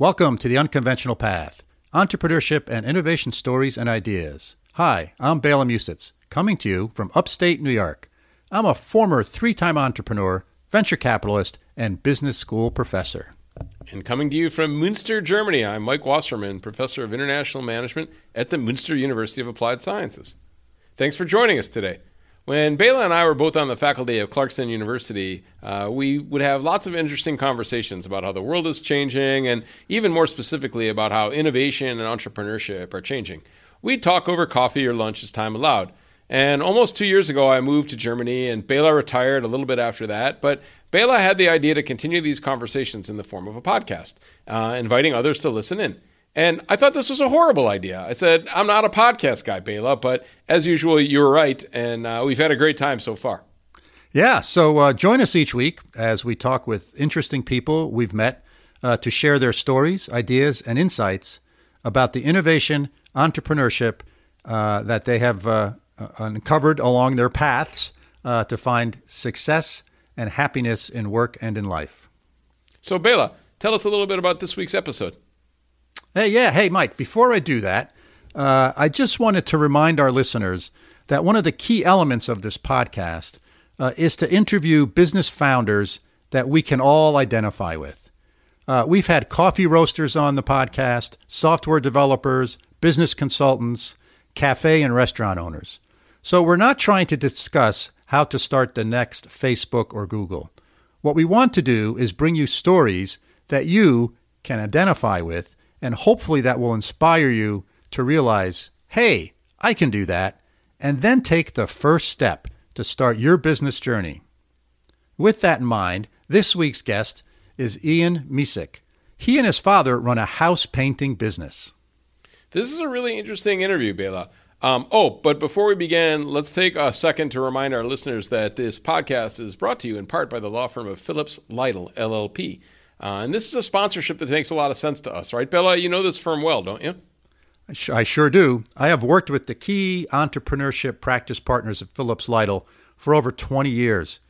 Welcome to The Unconventional Path, entrepreneurship and innovation stories and ideas. Hi, I'm Bela Musits, coming to you from upstate New York. I'm a former three-time entrepreneur, venture capitalist, and business school professor. And coming to you from Münster, Germany, I'm Mike Wasserman, professor of international management at the Münster University of Applied Sciences. Thanks for joining us today. When Bela and I were both on the faculty of Clarkson University, we would have lots of interesting conversations about how the world is changing and even more specifically about how innovation and entrepreneurship are changing. We'd talk over coffee or lunch as time allowed. And almost 2 years ago, I moved to Germany and Bela retired a little bit after that. But Bela had the idea to continue these conversations in the form of a podcast, inviting others to listen in. And I thought this was a horrible idea. I said, I'm not a podcast guy, Bela, but as usual, you were right, and we've had a great time so far. Yeah, so join us each week as we talk with interesting people we've met to share their stories, ideas, and insights about the innovation, entrepreneurship that they have uncovered along their paths to find success and happiness in work and in life. So, Bela, tell us a little bit about this week's episode. Hey, Mike, before I do that, I just wanted to remind our listeners that one of the key elements of this podcast is to interview business founders that we can all identify with. We've had coffee roasters on the podcast, software developers, business consultants, cafe and restaurant owners. So we're not trying to discuss how to start the next Facebook or Google. What we want to do is bring you stories that you can identify with, and hopefully that will inspire you to realize, hey, I can do that, and then take the first step to start your business journey. With that in mind, this week's guest is Ian Measeck. He and his father run a house painting business. This is a really interesting interview, Bela. But before we begin, let's take a second to remind our listeners that this podcast is brought to you in part by the law firm of Phillips Lytle LLP. And this is a sponsorship that makes a lot of sense to us, right, Bela? You know this firm well, don't you? I sure do. I have worked with the key entrepreneurship practice partners at Phillips Lytle for over 20 years.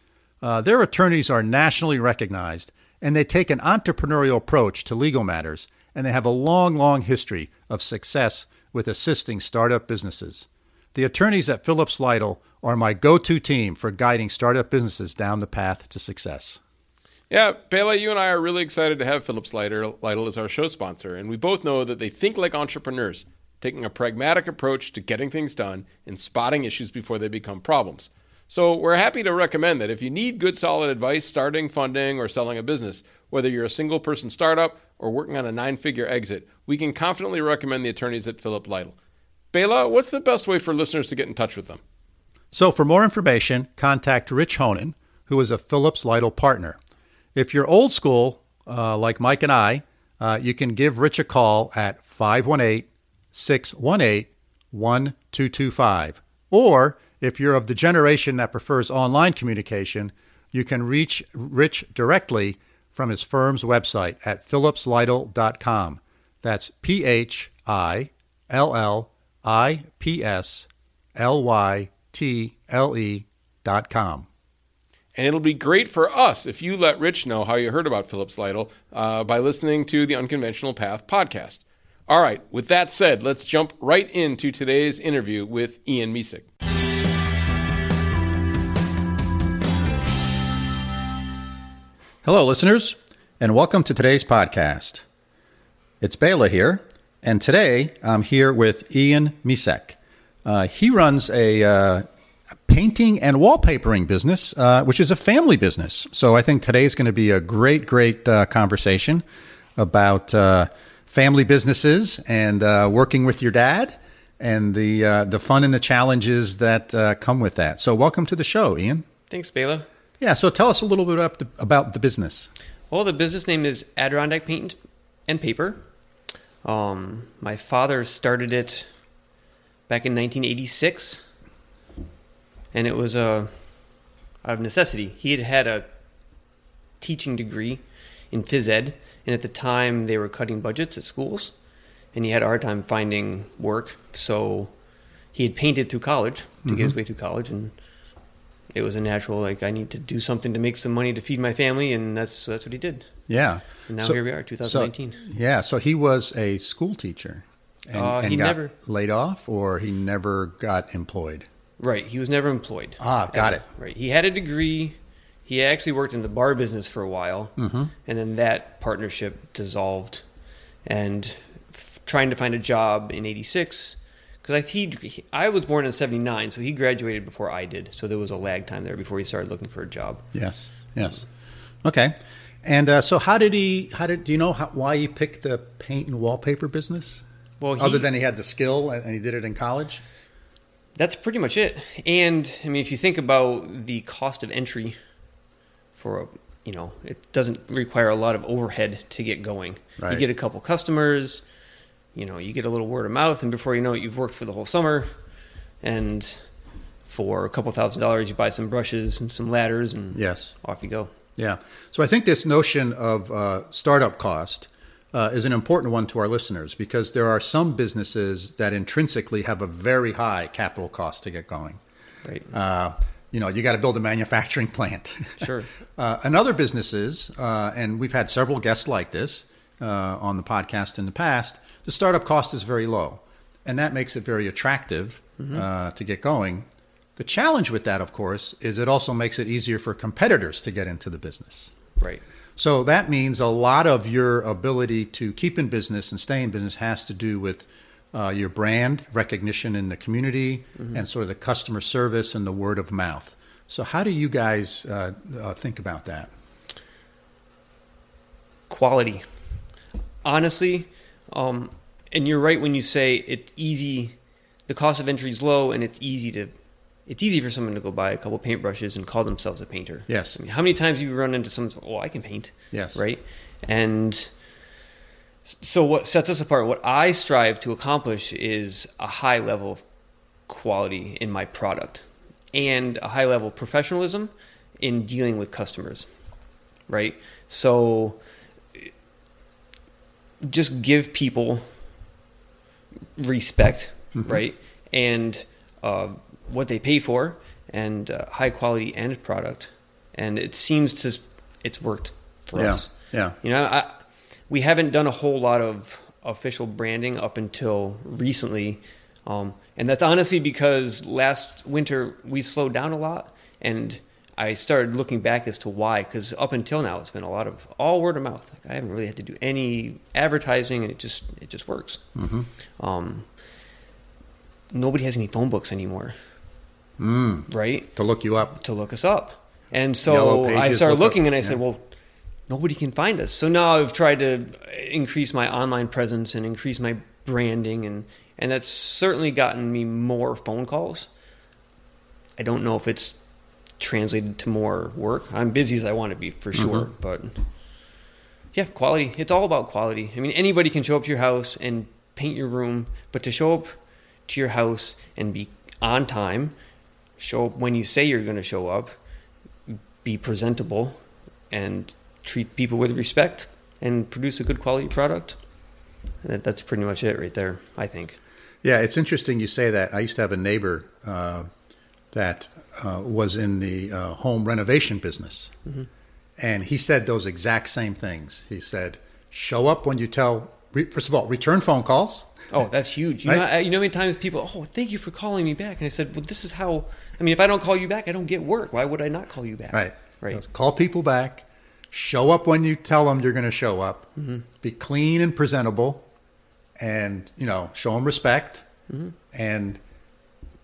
Their attorneys are nationally recognized, and they take an entrepreneurial approach to legal matters, and they have a long, long history of success with assisting startup businesses. The attorneys at Phillips Lytle are my go-to team for guiding startup businesses down the path to success. Yeah, Bela, you and I are really excited to have Phillips Lytle as our show sponsor, and we both know that they think like entrepreneurs, taking a pragmatic approach to getting things done and spotting issues before they become problems. So we're happy to recommend that if you need good, solid advice starting, funding, or selling a business, whether you're a single-person startup or working on a nine-figure exit, we can confidently recommend the attorneys at Phillips Lytle. Bela, what's the best way for listeners to get in touch with them? So for more information, contact Rich Honen, who is a Phillips Lytle partner. If you're old school, like Mike and I, you can give Rich a call at 518-618-1225. Or if you're of the generation that prefers online communication, you can reach Rich directly from his firm's website at phillipslytle.com. That's phillipslytle.com. And it'll be great for us if you let Rich know how you heard about Phillips Lytle by listening to the Unconventional Path podcast. All right, with that said, let's jump right into today's interview with Ian Measeck. Hello, listeners, and welcome to today's podcast. It's Bela here, and today I'm here with Ian Measeck. He runs a painting and wallpapering business, which is a family business. So I think today's going to be a great conversation about family businesses and working with your dad and the fun and the challenges that come with that. So welcome to the show, Ian. Thanks, Bela. Yeah, so tell us a little bit about the business. Well, the business name is Adirondack Paint and Paper. My father started it back in 1986. And it was out of necessity. He had a teaching degree in phys ed, and at the time they were cutting budgets at schools, and he had a hard time finding work. So he had painted through college to get his way through college, and it was a natural, like, I need to do something to make some money to feed my family, and that's what he did. Yeah. And now here we are, 2019. So he was a school teacher and he got never laid off, or he never got employed? Right. He was never employed. Right. He had a degree. He actually worked in the bar business for a while, mm-hmm. and then that partnership dissolved. And trying to find a job in 86... Because I was born in 79, so he graduated before I did. So there was a lag time there before he started looking for a job. Yes. Okay. And so do you know why he picked the paint and wallpaper business? Well, other than he had the skill and he did it in college? That's pretty much it. And, I mean, if you think about the cost of entry for it doesn't require a lot of overhead to get going. Right. You get a couple customers. You get a little word of mouth, and before you know it, you've worked for the whole summer, and for a couple $1,000s, you buy some brushes and some ladders, and off you go. Yeah. So I think this notion of startup cost is an important one to our listeners, because there are some businesses that intrinsically have a very high capital cost to get going. Right. You got to build a manufacturing plant. Sure. And other businesses, and we've had several guests like this on the podcast in the past, the startup cost is very low, and that makes it very attractive mm-hmm. To get going. The challenge with that, of course, is it also makes it easier for competitors to get into the business. Right. So that means a lot of your ability to keep in business and stay in business has to do with your brand recognition in the community mm-hmm. and sort of the customer service and the word of mouth. So how do you guys think about that? Quality. Honestly, and you're right when you say it's easy, the cost of entry is low, and it's easy for someone to go buy a couple paintbrushes and call themselves a painter. Yes. I mean, how many times have you run into someone, I can paint. Yes. Right? And so what sets us apart, what I strive to accomplish, is a high level of quality in my product and a high level of professionalism in dealing with customers. Right? So just give people respect, mm-hmm. right? And what they pay for, and high quality end product. And it seems it's worked for us. Yeah. We haven't done a whole lot of official branding up until recently. And that's honestly because last winter we slowed down a lot, and I started looking back as to why, because up until now it's been a lot of all word of mouth. Like, I haven't really had to do any advertising, and it just works. Mm-hmm. Nobody has any phone books anymore, right? To look us up, and so I started looking, and I said, "Well, nobody can find us." So now I've tried to increase my online presence and increase my branding, and that's certainly gotten me more phone calls. I don't know if it's translated to more work. I'm busy as I want to be, for sure, mm-hmm. but yeah, quality. It's all about quality. I mean, anybody can show up to your house and paint your room, but to show up to your house and be on time, show up when you say you're going to show up, be presentable, and treat people with respect, and produce a good quality product. That's pretty much it right there, I think. Yeah, it's interesting you say that. I used to have a neighbor that was in the home renovation business. Mm-hmm. And he said those exact same things. He said, show up when you tell, first of all, return phone calls. Oh, that's huge. Right? You know how many times people, thank you for calling me back. And I said, well, this is how, I mean, if I don't call you back, I don't get work. Why would I not call you back? Right. Call people back, show up when you tell them you're going to show up, mm-hmm. be clean and presentable, and, show them respect, mm-hmm. and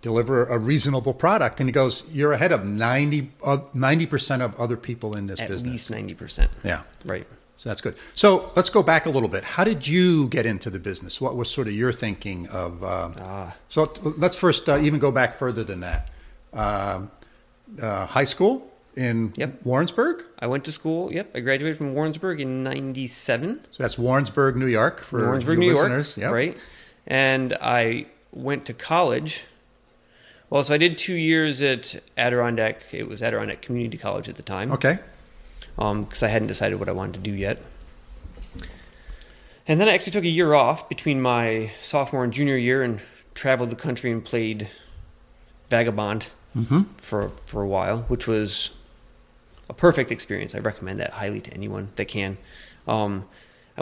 deliver a reasonable product. And he goes, you're ahead of 90% of other people in this business. At least 90%. Yeah. Right. So that's good. So let's go back a little bit. How did you get into the business? What was sort of your thinking of... So let's first even go back further than that. High school in Warrensburg? I went to school. Yep. I graduated from Warrensburg in 97. So that's Warrensburg, New York, for Warrensburg, New listeners. York, yep. Right. And I went to college... Well, so I did 2 years at Adirondack. It was Adirondack Community College at the time. Okay. Because I hadn't decided what I wanted to do yet. And then I actually took a year off between my sophomore and junior year and traveled the country and played vagabond mm-hmm. for a while, which was a perfect experience. I recommend that highly to anyone that can. I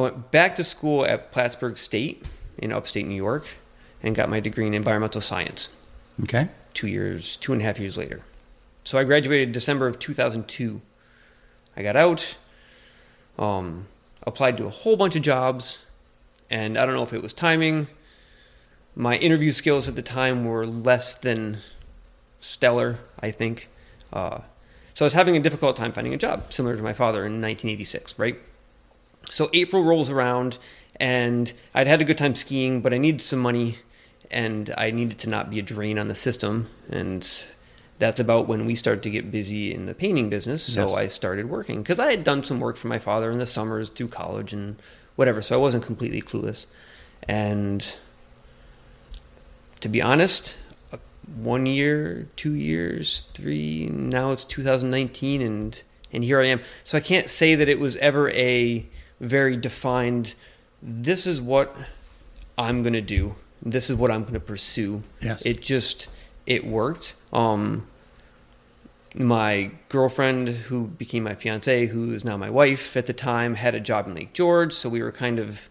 went back to school at Plattsburgh State in upstate New York and got my degree in environmental science. Okay. 2.5 years later. So I graduated December of 2002. I got out, applied to a whole bunch of jobs, and I don't know if it was timing. My interview skills at the time were less than stellar, I think. So I was having a difficult time finding a job, similar to my father in 1986, right? So April rolls around, and I'd had a good time skiing, but I needed some money, and I needed to not be a drain on the system. And that's about when we started to get busy in the painting business. So yes. I started working, because I had done some work for my father in the summers through college and whatever, so I wasn't completely clueless. And to be honest, 1 year, 2 years, three, now it's 2019 and here I am. So I can't say that it was ever a very defined, this is what I'm going to do, this is what I'm going to pursue. Yes. It worked. My girlfriend, who became my fiance, who is now my wife at the time, had a job in Lake George, so we were kind of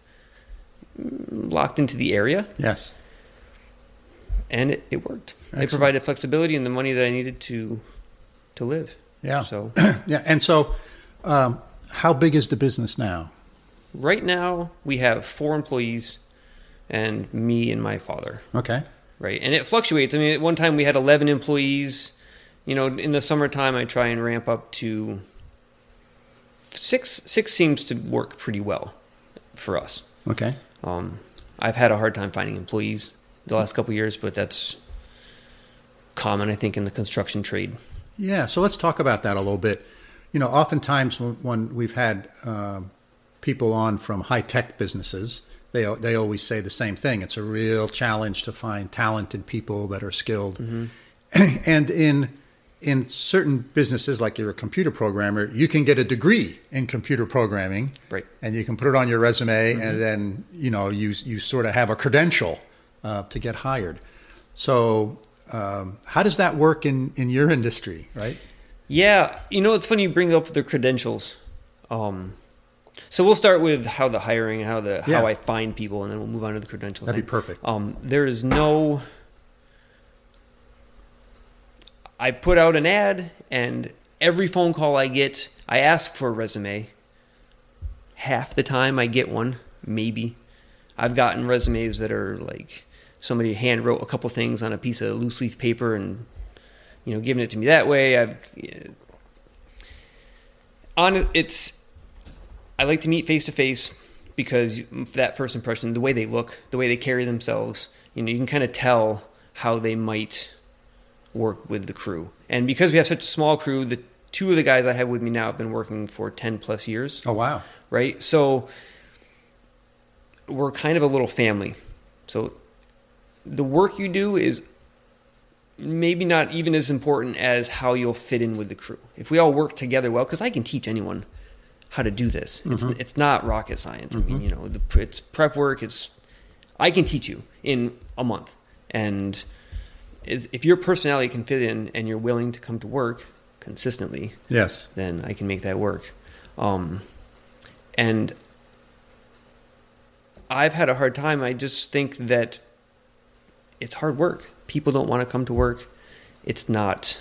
locked into the area. Yes. And it worked. Excellent. It provided flexibility and the money that I needed to live. Yeah. So yeah. And so, how big is the business now? Right now, we have 4 employees, and me and my father. Okay. Right, and it fluctuates. I mean, at one time we had 11 employees. You know, in the summertime, I try and ramp up to 6. 6 seems to work pretty well for us. Okay. I've had a hard time finding employees the last couple of years, but that's common, I think, in the construction trade. Yeah, so let's talk about that a little bit. You know, oftentimes when we've had people on from high-tech businesses, they always say the same thing. It's a real challenge to find talented people that are skilled. Mm-hmm. And in certain businesses, like you're a computer programmer, you can get a degree in computer programming, right? And you can put it on your resume, mm-hmm. and then, you know, you sort of have a credential to get hired. So how does that work in your industry, right? Yeah. You know, it's funny you bring up the credentials. So we'll start with how the hiring, how I find people, and then we'll move on to the credentials. That'd be perfect. There is no... I put out an ad, and every phone call I get, I ask for a resume. Half the time I get one, maybe. I've gotten resumes that are like... somebody hand wrote a couple things on a piece of loose leaf paper and, you know, giving it to me that way. I like to meet face to face, because that first impression, the way they look, the way they carry themselves, you know, you can kind of tell how they might work with the crew. And because we have such a small crew, the 2 of the guys I have with me now have been working for 10 plus years. Oh, wow. Right. So we're kind of a little family. So the work you do is maybe not even as important as how you'll fit in with the crew. If we all work together well, because I can teach anyone how to do this. Mm-hmm. It's not rocket science. Mm-hmm. I mean, you know, it's prep work. I can teach you in a month. And if your personality can fit in and you're willing to come to work consistently, yes, then I can make that work. And I've had a hard time. I just think that it's hard work. People don't want to come to work. It's not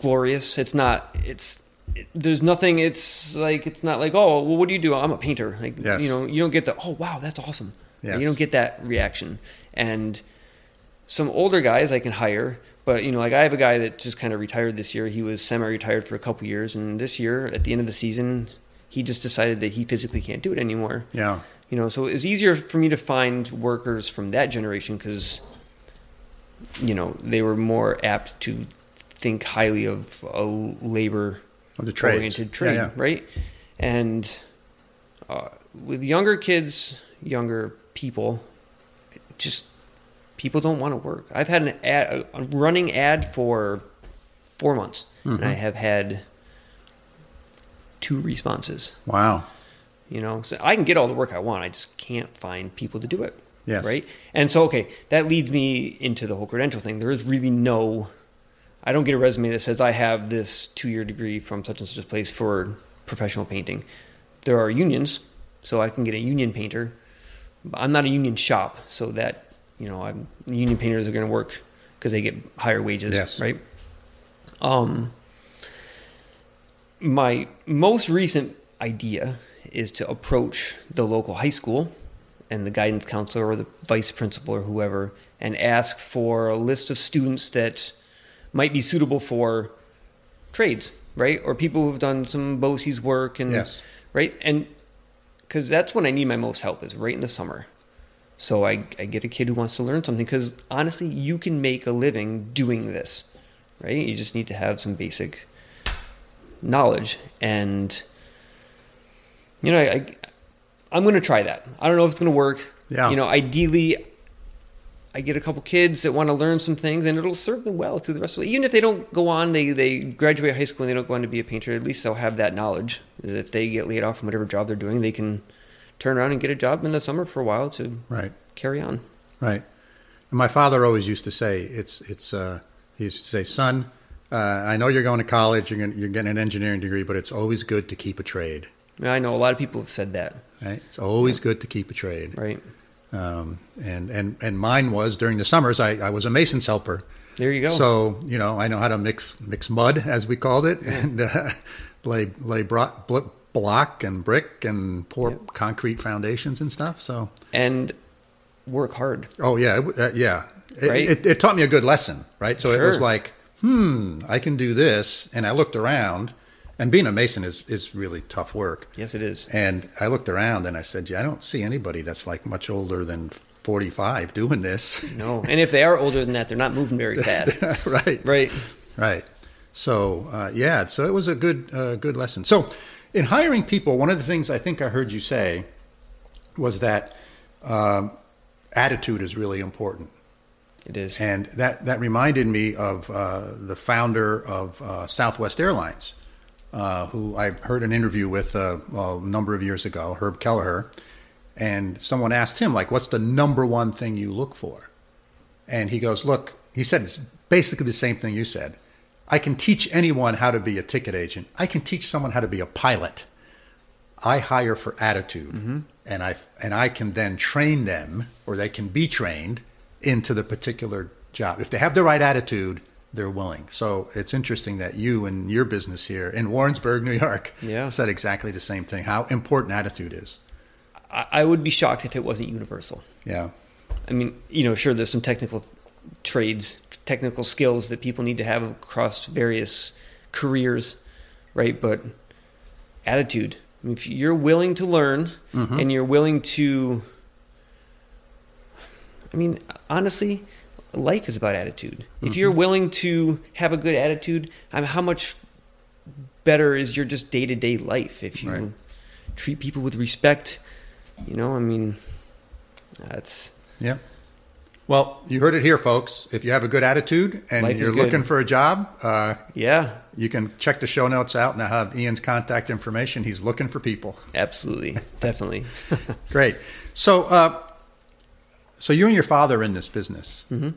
glorious. It's not like, oh, well, what do you do? I'm a painter. Like, yes. You know, you don't get the, oh, wow, that's awesome. Yes. You don't get that reaction. And some older guys I can hire, but, you know, like I have a guy that just kind of retired this year. He was semi-retired for a couple years. And this year at the end of the season, he just decided that he physically can't do it anymore. Yeah. You know, so it's easier for me to find workers from that generation because, you know, they were more apt to think highly of a labor-oriented trade, yeah. Right? And with younger people, just people don't want to work. I've had a running ad for 4 months, mm-hmm. and I have had 2 responses. Wow. You know, so I can get all the work I want. I just can't find people to do it. Yes. Right? And so, okay, that leads me into the whole credential thing. There is really no, I don't get a resume that says I have this 2-year degree from such and such a place for professional painting. There are unions, so I can get a union painter. I'm not a union shop, so that, you know, union painters are going to work because they get higher wages, yes. Right? My most recent idea is to approach the local high school and the guidance counselor or the vice principal or whoever and ask for a list of students that might be suitable for trades, right? Or people who've done some BOCES work and, yes. Right? And because that's when I need my most help is right in the summer. So I get a kid who wants to learn something because honestly, you can make a living doing this, right? You just need to have some basic knowledge. And, you know, I'm going to try that. I don't know if it's going to work. Yeah. You know, ideally, I get a couple kids that want to learn some things and it'll serve them well through the rest of it. Even if they don't go on, they graduate high school and they don't go on to be a painter, at least they'll have that knowledge. If they get laid off from whatever job they're doing, they can turn around and get a job in the summer for a while to right. carry on. Right. And my father always used to say, he used to say, son, I know you're going to college, you're getting an engineering degree, but it's always good to keep a trade. I know a lot of people have said that. Right. It's always good to keep a trade. Right. And mine was during the summers, I was a mason's helper. There you go. So, you know, I know how to mix mud, as we called it, yeah. and lay block and brick and pour yep. concrete foundations and stuff. So and work hard. Oh, yeah. Yeah. Right? It taught me a good lesson. Right. So sure. It was like, I can do this. And I looked around. And being a mason is really tough work. Yes, it is. And I looked around and I said, yeah, I don't see anybody that's like much older than 45 doing this. No. And if they are older than that, they're not moving very fast. Right. Right. Right. So, so it was a good lesson. So in hiring people, one of the things I think I heard you say was that attitude is really important. It is. And that reminded me of the founder of Southwest Airlines. Who I heard an interview with a number of years ago, Herb Kelleher, and someone asked him, like, what's the number one thing you look for? And he goes, look, he said, it's basically the same thing you said. I can teach anyone how to be a ticket agent. I can teach someone how to be a pilot. I hire for attitude, mm-hmm. and I can then train them, or they can be trained, into the particular job. If they have the right attitude, they're willing. So it's interesting that you and your business here in Warrensburg, New York, yeah. said exactly the same thing, how important attitude is. I would be shocked if it wasn't universal. Yeah. I mean, you know, sure, there's some technical trades, technical skills that people need to have across various careers, right? But attitude, I mean, if you're willing to learn mm-hmm. and you're willing to, I mean, honestly, life is about attitude. If you're willing to have a good attitude, I mean, how much better is your just day-to-day life if you right. treat people with respect? You know, I mean, that's... Yeah. Well, you heard it here, folks. If you have a good attitude and you're looking for a job, you can check the show notes out, and I have Ian's contact information. He's looking for people. Absolutely. Definitely. Great. So, so you and your father are in this business. Mm-hmm.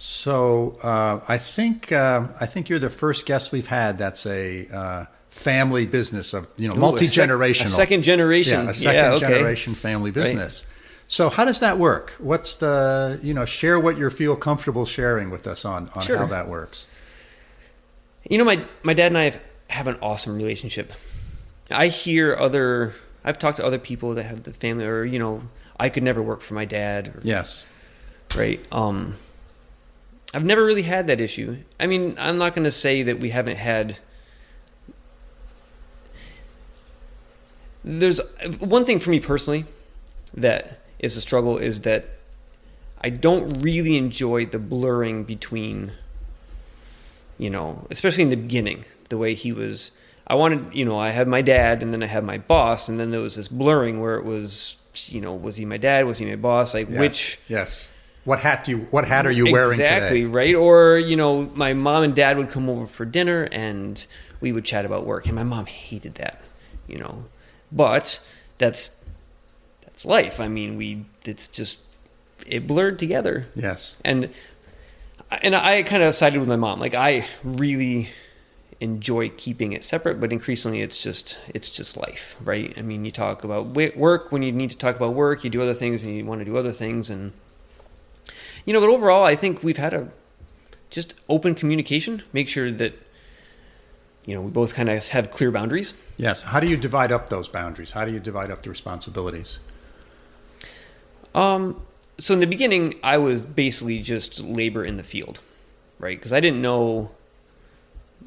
So I think you're the first guest we've had that's a family business of multi-generational. A second generation. Yeah, generation family business. Right. So how does that work? What's the, share what you feel comfortable sharing with us on sure. how that works. You know, my dad and I have an awesome relationship. I've talked to other people that have the family or, I could never work for my dad. Or, yes. Right. I've never really had that issue. I mean, I'm not going to say that we haven't had. There's one thing for me personally that is a struggle is that I don't really enjoy the blurring between, especially in the beginning, the way he was. I wanted, I had my dad and then I had my boss, and then there was this blurring where it was. Was he my dad? Was he my boss? Like yes, which? Yes. What hat are you wearing today? Exactly, right? Or, my mom and dad would come over for dinner and we would chat about work. And my mom hated that, But that's life. I mean, it's just it blurred together. Yes. And I kind of sided with my mom. Like, I really enjoy keeping it separate, but increasingly it's just life, right? I mean, you talk about work when you need to talk about work, you do other things when you want to do other things. And, you know, but overall, I think we've had a just open communication, make sure that, you know, we both kind of have clear boundaries. Yes. How do you divide up those boundaries? How do you divide up the responsibilities? So in the beginning, I was basically just labor in the field, right? Because I didn't know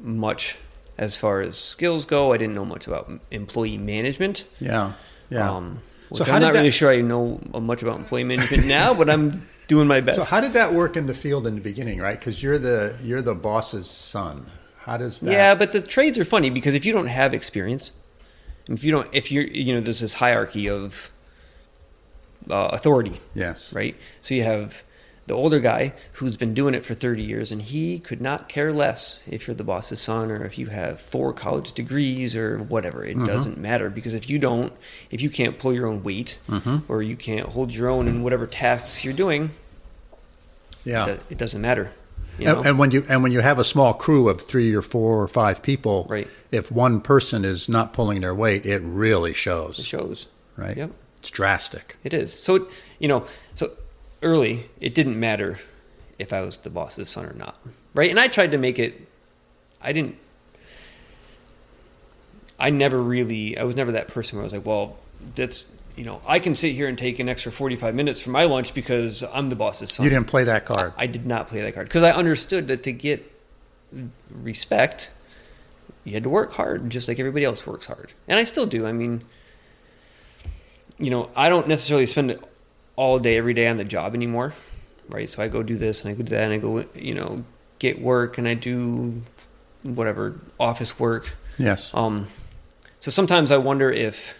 much as far as skills go. I didn't know much about employee management. Yeah, yeah. So I'm not really sure I know much about employee management now, but I'm doing my best. So how did that work in the field in the beginning, right? Because you're the boss's son. How does that? Yeah, but the trades are funny because if you don't have experience, if you're there's this hierarchy of authority. Yes. Right? So you have the older guy who's been doing it for 30 years, and he could not care less if you're the boss's son or if you have 4 college degrees or whatever. It doesn't matter, because if you can't pull your own weight or you can't hold your own in whatever tasks you're doing, it doesn't matter. You know? And when you have a small crew of 3 or 4 or 5 people, right, if one person is not pulling their weight, it really shows. It shows. Right? Yep. It's drastic. It is. So, you know, so early, it didn't matter if I was the boss's son or not, right? And I tried to make it, I was never that person where I was like, well, that's, you know, I can sit here and take an extra 45 minutes for my lunch because I'm the boss's son. You didn't play that card. I did not play that card, because I understood that to get respect, you had to work hard, just like everybody else works hard. And I still do. I mean, you know, I don't necessarily spend all day, every day on the job anymore, right? So I go do this and I go do that and I go, you know, get work and I do whatever, office work. Yes. So sometimes I wonder if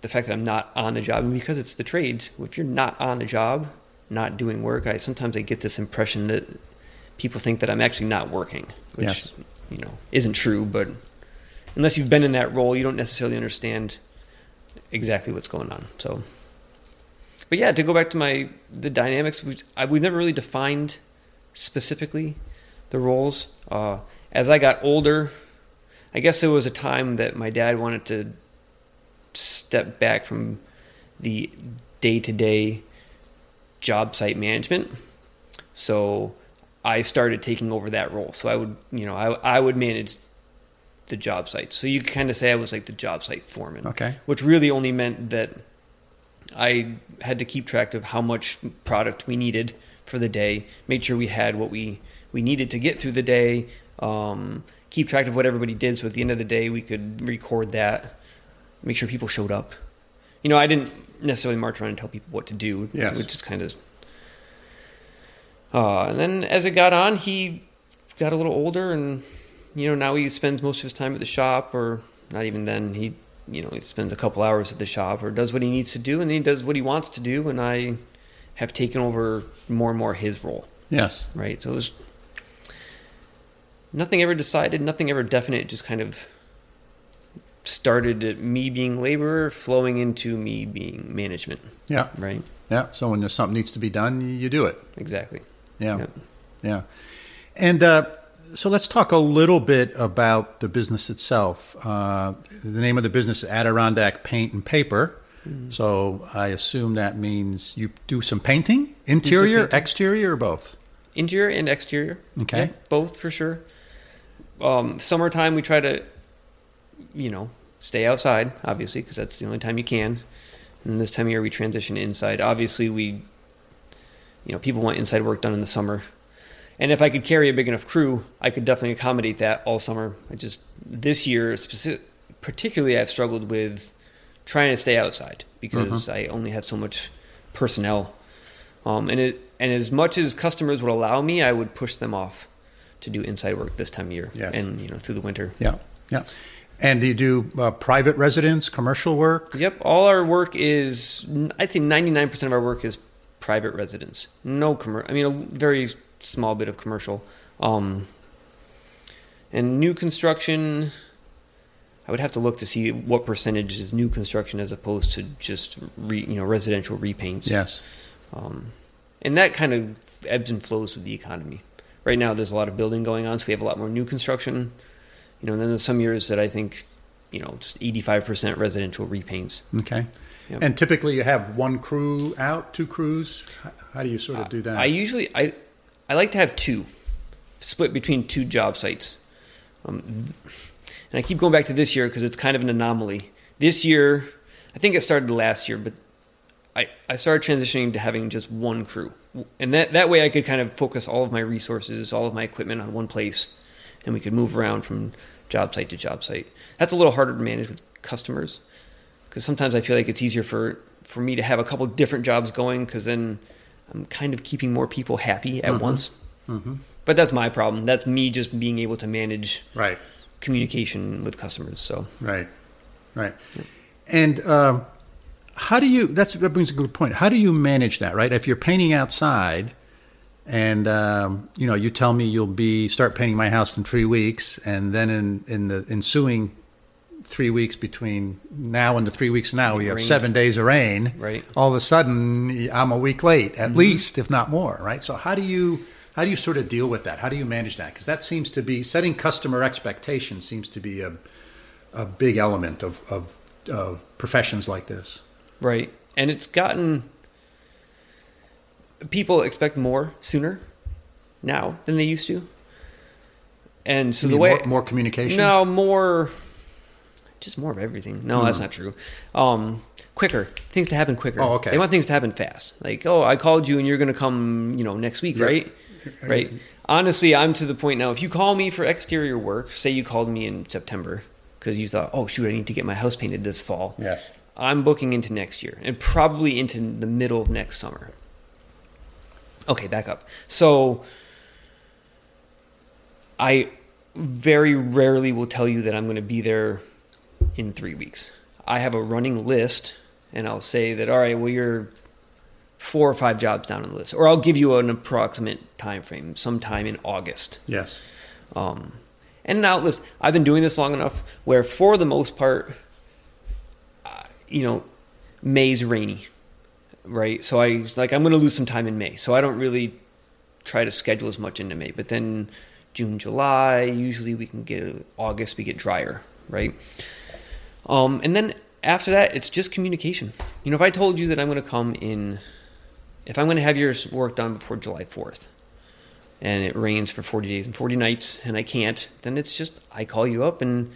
the fact that I'm not on the job, and because it's the trades, if you're not on the job, not doing work, sometimes I get this impression that people think that I'm actually not working, which, yes, you know, isn't true. But unless you've been in that role, you don't necessarily understand exactly what's going on. So, but yeah, to go back to the dynamics, we've never really defined specifically the roles. As I got older, I guess there was a time that my dad wanted to step back from the day-to-day job site management, so I started taking over that role. So I would, you know, I would manage the job site. So you could kind of say I was like the job site foreman. Okay. Which really only meant that I had to keep track of how much product we needed for the day, make sure we had what we needed to get through the day, keep track of what everybody did, so at the end of the day we could record that, make sure people showed up. You know, I didn't necessarily march around and tell people what to do. Yes. Which is kind of... and then as it got on, he got a little older and... You know, now he spends most of his time at the shop, or not even then. He, you know, he spends a couple hours at the shop or does what he needs to do, and then he does what he wants to do, and I have taken over more and more his role. Yes. Right? So it was nothing ever decided, nothing ever definite. It just kind of started at me being laborer flowing into me being management. Yeah. Right? Yeah. So when there's something needs to be done, you do it. Exactly. Yeah. Yeah. Yeah. And... So let's talk a little bit about the business itself. The name of the business is Adirondack Paint and Paper. Mm-hmm. So I assume that means you do some painting, interior, exterior, or both? Interior and exterior. Okay. Yeah, both for sure. Summertime, we try to, you know, stay outside, obviously, because that's the only time you can. And this time of year, we transition inside. Obviously, we, you know, people want inside work done in the summer. And if I could carry a big enough crew, I could definitely accommodate that all summer. I just, this year, particularly, I've struggled with trying to stay outside because I only have so much personnel. And as much as customers would allow me, I would push them off to do inside work this time of year. Yes. And, you know, through the winter. Yeah, yeah. And do you do private residence, commercial work? Yep. All our work is, I'd say 99% of our work is private residence. No commercial. I mean, a very... small bit of commercial, and new construction. I would have to look to see what percentage is new construction as opposed to just residential repaints. Yes. And that kind of ebbs and flows with the economy. Right now, there's a lot of building going on, so we have a lot more new construction. You know, and then there's some years that I think, you know, it's 85% residential repaints. Okay. Yep. And typically you have one crew out, two crews. How do you sort of do that? I like to have two, split between two job sites. And I keep going back to this year because it's kind of an anomaly. This year, I think it started last year, but I started transitioning to having just one crew. And that way I could kind of focus all of my resources, all of my equipment on one place, and we could move around from job site to job site. That's a little harder to manage with customers because sometimes I feel like it's easier for me to have a couple different jobs going because then I'm kind of keeping more people happy at once. Mm-hmm. But that's my problem. That's me just being able to manage communication with customers. So Right. Yeah. And that brings a good point. How do you manage that, right? If you're painting outside and, you know, you tell me you'll start painting my house in 3 weeks, and then in the ensuing 3 weeks between now and the 3 weeks now, we have rain. 7 days of rain. Right. All of a sudden, I'm a week late, at least, if not more, right? So how do you sort of deal with that? How do you manage that? Because that seems to be, setting customer expectations seems to be a big element of professions like this. Right. And it's gotten, people expect more sooner now than they used to. And so the way more communication, no more, just more of everything. No, that's not true. Quicker things to happen quicker. Oh, okay. They want things to happen fast. Like, oh, I called you and you're going to come, you know, next week. Yep. Right. Honestly, I'm to the point now, if you call me for exterior work, say you called me in September because you thought, oh shoot, I need to get my house painted this fall. Yeah. I'm booking into next year and probably into the middle of next summer. Okay, back up. So I very rarely will tell you that I'm going to be there in 3 weeks. I have a running list, and I'll say that, all right, well, you're 4 or 5 jobs down on the list. Or I'll give you an approximate time frame sometime in August. Yes. And now, listen, I've been doing this long enough where, for the most part, you know, May's rainy, right? So I'm going to lose some time in May. So I don't really try to schedule as much into May. But then June, July, usually we can get August, we get drier, right? And then after that, it's just communication. You know, if I told you that I'm going to come in, if I'm going to have your work done before July 4th, and it rains for 40 days and 40 nights, and I can't, then it's just, I call you up and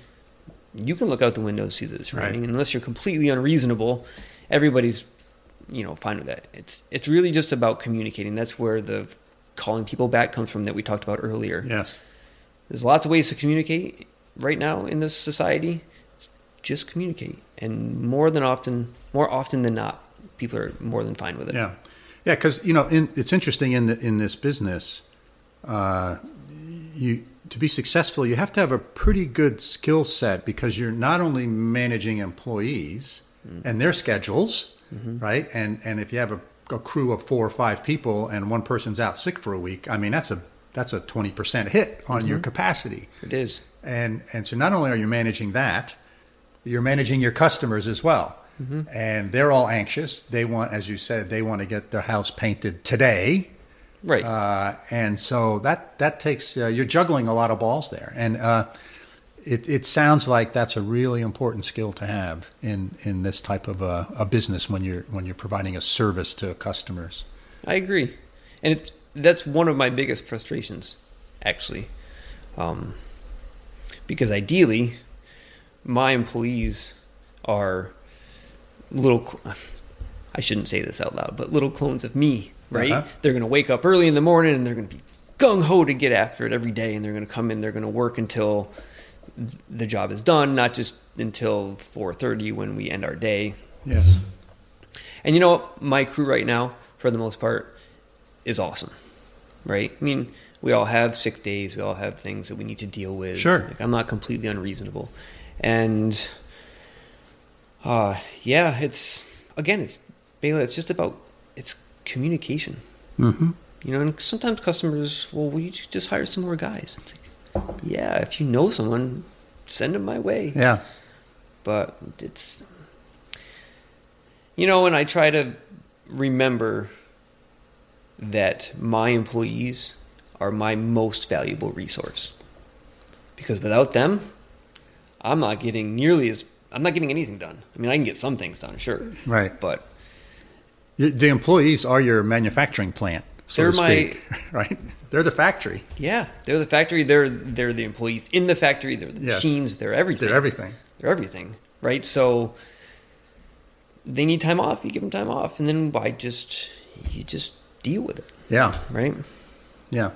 you can look out the window and see that it's raining. Right. Unless you're completely unreasonable, everybody's, you know, fine with that. It's really just about communicating. That's where the calling people back comes from that we talked about earlier. Yes. There's lots of ways to communicate right now in this society. Just communicate. And more often than not, people are more than fine with it. Yeah. Yeah. Cause you know, it's interesting in this business, to be successful, you have to have a pretty good skill set because you're not only managing employees and their schedules, right? And if you have a crew of 4 or 5 people and one person's out sick for a week, I mean, that's a 20% hit on your capacity. It is. And so not only are you managing that, you're managing your customers as well. And they're all anxious. They want, as you said, they want to get their house painted today. Right. And so that takes, you're juggling a lot of balls there. And it sounds like that's a really important skill to have in this type of a business when you're providing a service to customers. I agree. And that's one of my biggest frustrations, actually. Because ideally, my employees are I shouldn't say this out loud, but little clones of me. Right? Uh-huh. They're going to wake up early in the morning and they're going to be gung-ho to get after it every day. And they're going to come in, they're going to work until the job is done, not just until 4:30 when we end our day. Yes. And you know, my crew right now, for the most part, is awesome. Right? I mean, we all have sick days. We all have things that we need to deal with. Sure. Like, I'm not completely unreasonable. And yeah, it's just about, it's communication. You know, and sometimes customers, well, will you just hire some more guys? It's like, yeah, if you know someone, send them my way. Yeah. But it's, you know, and I try to remember that my employees are my most valuable resource, because without them, I'm not getting anything done. I mean, I can get some things done, sure. Right. But the employees are your manufacturing plant, so to speak, right? They're the factory. Yeah, they're the factory. They're the employees in the factory. They're the machines. They're everything. Right? So they need time off. You give them time off, and then you just deal with it. Yeah. Right? Yeah.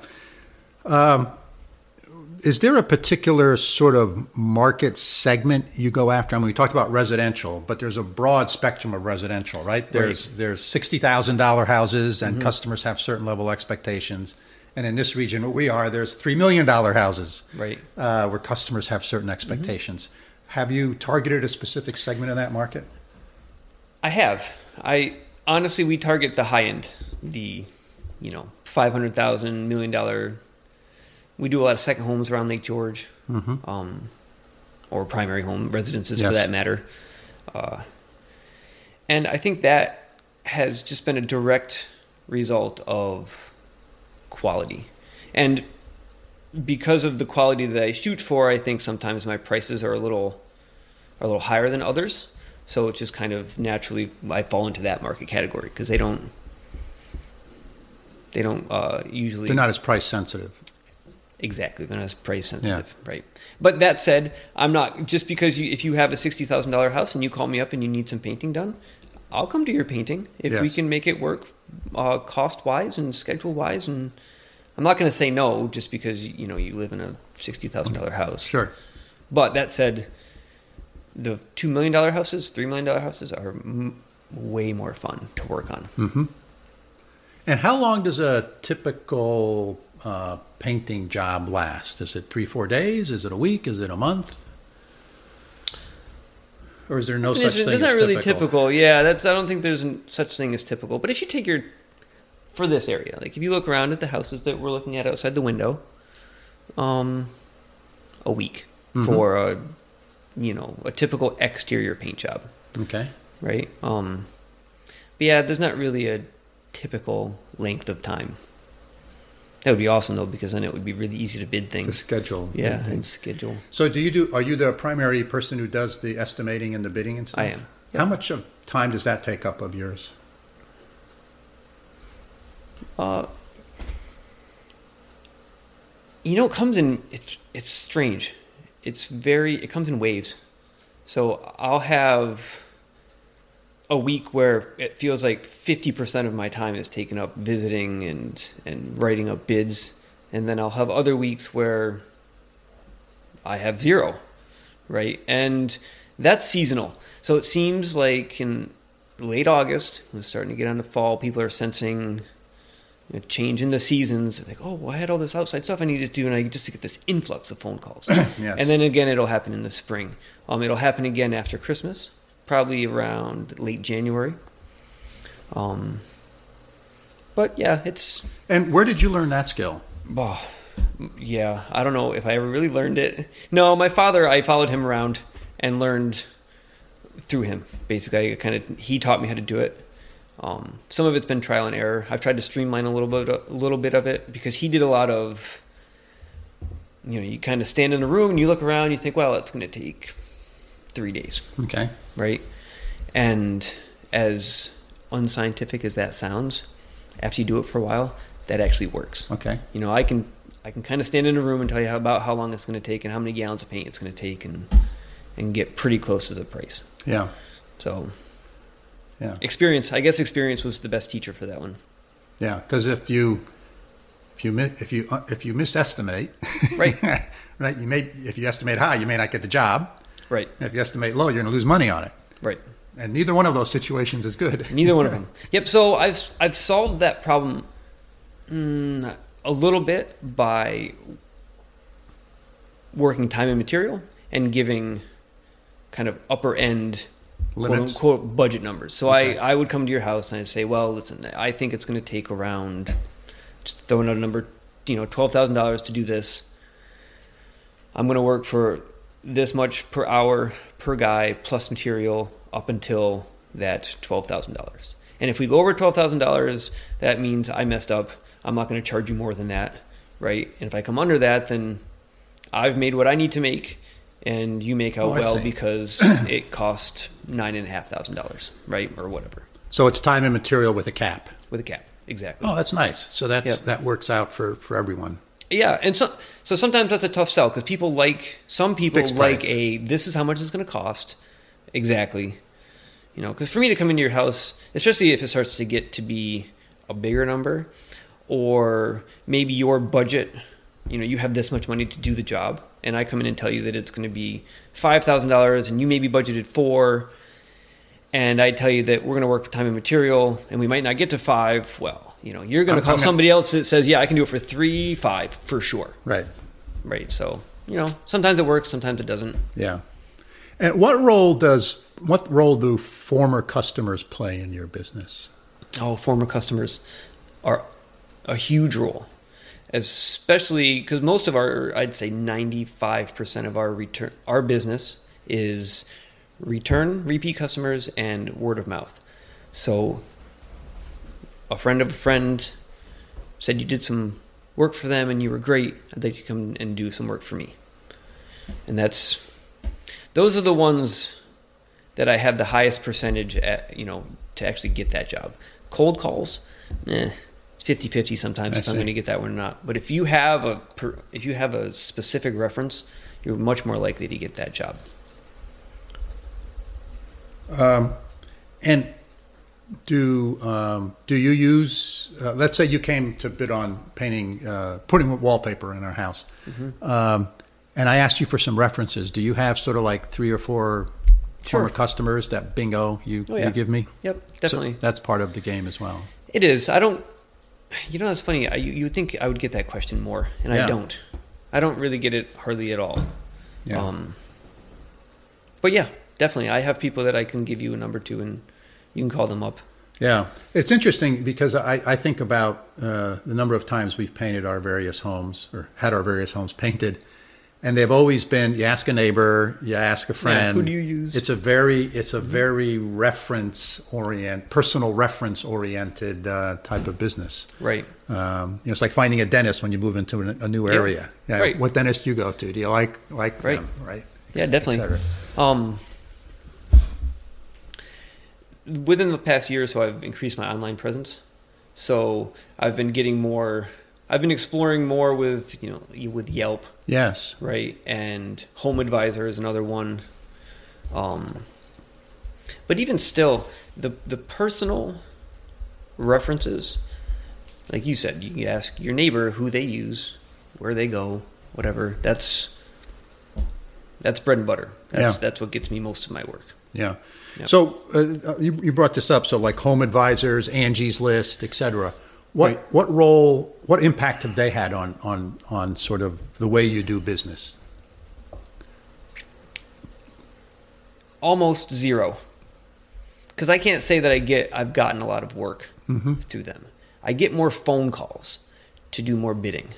Is there a particular sort of market segment you go after? I mean, we talked about residential, but there's a broad spectrum of residential, right? There's $60,000 houses, and mm-hmm. customers have certain level expectations. And in this region where we are, there's $3 million houses, right? Where customers have certain expectations. Mm-hmm. Have you targeted a specific segment of that market? I have. Honestly, we target the high end, the $500,000, $1 million. We do a lot of second homes around Lake George, mm-hmm. Or primary home residences for that matter. And I think that has just been a direct result of quality. And because of the quality that I shoot for, I think sometimes my prices are a little higher than others. So it's just kind of naturally I fall into that market category because they don't usually... They're not as price sensitive. Exactly. They're not as price sensitive, right? But that said, I'm not, just because if you have a $60,000 house and you call me up and you need some painting done, I'll come to your painting if we can make it work cost-wise and schedule-wise. And I'm not going to say no just because, you live in a $60,000 house. Sure. But that said, the $2 million houses, $3 million houses are way more fun to work on. Mm-hmm. And how long does a typical painting job last? Is it 3-4 days? Is it a week? Is it a month? Or is there no such thing as typical? It's not really typical. Yeah, I don't think there's such thing as typical. But if you take for this area, like if you look around at the houses that we're looking at outside the window, a week mm-hmm. for a typical exterior paint job. Okay. Right? But yeah, there's not really a typical length of time. That would be awesome though, because then it would be really easy to bid things. To schedule. Yeah, and schedule. So are you the primary person who does the estimating and the bidding and stuff? I am. Yep. How much of time does that take up of yours? It comes in, it's strange. It comes in waves. So I'll have a week where it feels like 50% of my time is taken up visiting and writing up bids. And then I'll have other weeks where I have zero, right? And that's seasonal. So it seems like in late August, when it's starting to get into fall, people are sensing a change in the seasons. Like, oh, well, I had all this outside stuff I needed to do, and I just get this influx of phone calls. Yes. And then again, it'll happen in the spring. It'll happen again after Christmas. Probably around late January. But yeah, it's... And where did you learn that skill? Oh, yeah, I don't know if I ever really learned it. No, my father, I followed him around and learned through him. Basically, he taught me how to do it. Some of it's been trial and error. I've tried to streamline a little bit of it because he did a lot of... you kind of stand in a room and you look around and you think, well, it's going to take 3 days. Okay. Right? And as unscientific as that sounds, after you do it for a while, that actually works. Okay. I can kind of stand in a room and tell you about how long it's going to take and how many gallons of paint it's going to take and get pretty close to the price. Yeah. So yeah. Experience was the best teacher for that one. Yeah, cuz if you misestimate, right? Right, if you estimate high, you may not get the job. Right. And if you estimate low, you're going to lose money on it. Right. And neither one of those situations is good. Neither one of them. Yep. So I've solved that problem a little bit by working time and material and giving kind of upper end limits, quote unquote, budget numbers. So okay. I would come to your house and I'd say, well, listen, I think it's going to take around, just throwing out a number, $12,000 to do this. I'm going to work for this much per hour per guy plus material up until that $12,000. And if we go over $12,000, that means I messed up. I'm not going to charge you more than that, right? And if I come under that, then I've made what I need to make, and you make out well because it cost $9,500, right, or whatever. So it's time and material with a cap. With a cap, exactly. Oh, that's nice. So that's that works out for everyone. Yeah, and so sometimes that's a tough sell because people like this is how much it's going to cost, exactly. You know, because for me to come into your house, especially if it starts to get to be a bigger number, or maybe your budget, you know, you have this much money to do the job, and I come in and tell you that it's going to be $5,000, and you maybe budgeted $4,000, and I tell you that we're going to work with time and material, and we might not get to $5,000. Well, you know, you're going to call somebody else that says, yeah, I can do it for $3,500 for sure. Right. Right. So, you know, sometimes it works, sometimes it doesn't. Yeah. And what role do former customers play in your business? Oh, former customers are a huge role, especially because most of our, I'd say 95% of our business is repeat customers and word of mouth. So a friend of a friend said you did some work for them and you were great. I'd like you to come and do some work for me. And those are the ones that I have the highest percentage at, you know, to actually get that job. Cold calls, it's 50-50 sometimes if I'm going to get that one or not. But if you have a specific reference, you're much more likely to get that job. And do you use? Let's say you came to bid on putting wallpaper in our house. Mm-hmm. And I asked you for some references. Do you have sort of like 3 or 4 former customers that bingo you give me? Yep, definitely. So that's part of the game as well. It is. I don't. You know, that's funny. You would think I would get that question more, and I don't. I don't really get it hardly at all. Yeah. But yeah, definitely. I have people that I can give you a number to, and you can call them up. Yeah, it's interesting because I think about the number of times we've painted our various homes or had our various homes painted. And they've always been, you ask a neighbor, you ask a friend. Yeah, who do you use? It's a very personal reference-oriented type of business. Right. You know, it's like finding a dentist when you move into a new area. Yeah. Right. What dentist do you go to? Do you like them? Right. Yeah, definitely. Within the past year or so, I've increased my online presence. So I've been getting more. I've been exploring more with, you know, with Yelp. Yes. Right. And Home Advisor is another one. But even still, the personal references, like you said, you can ask your neighbor who they use, where they go, whatever. That's bread and butter. That's what gets me most of my work. Yeah. Yep. So you brought this up. So like Home Advisors, Angie's List, et cetera. What impact have they had on sort of the way you do business? Almost zero. Because I can't say that I've gotten a lot of work through them. I get more phone calls to do more bidding.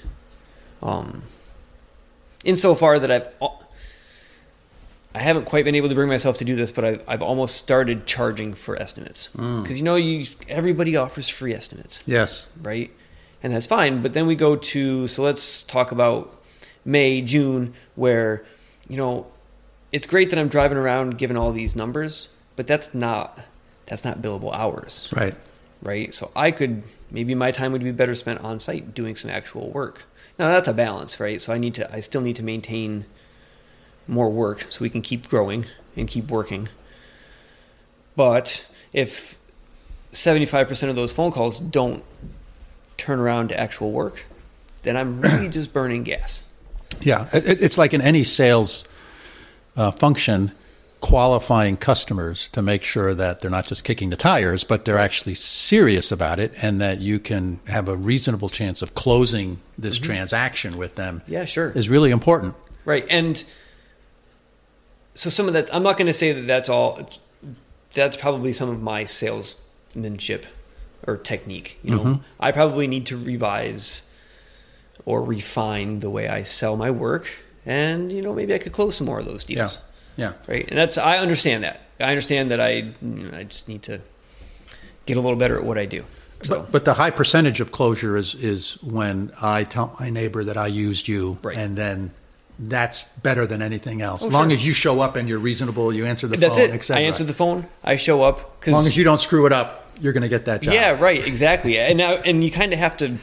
Insofar that I haven't quite been able to bring myself to do this, but I've almost started charging for estimates. Because, you know, everybody offers free estimates. Yes. Right? And that's fine. But then we go to, so let's talk about May, June, where, you know, it's great that I'm driving around giving all these numbers, but that's not billable hours. Right. Right? So maybe my time would be better spent on site doing some actual work. Now, that's a balance, right? So I still need to maintain more work so we can keep growing and keep working. But if 75% of those phone calls don't turn around to actual work, then I'm really just burning gas. Yeah. It's like in any sales function, qualifying customers to make sure that they're not just kicking the tires, but they're actually serious about it and that you can have a reasonable chance of closing this transaction with them. Yeah, sure. Is really important. Right. And so some of that, I'm not going to say that that's all. That's probably some of my salesmanship or technique. You know, I probably need to revise or refine the way I sell my work, and you know, maybe I could close some more of those deals. Yeah, right. And I understand that. I just need to get a little better at what I do. So. But the high percentage of closure is when I tell my neighbor that I used you, right. And then that's better than anything else. As long as you show up and you're reasonable, you answer the phone, et cetera. I answered the phone. I show up. As long as you don't screw it up, you're going to get that job. Yeah, right. Exactly. And you kind of have to,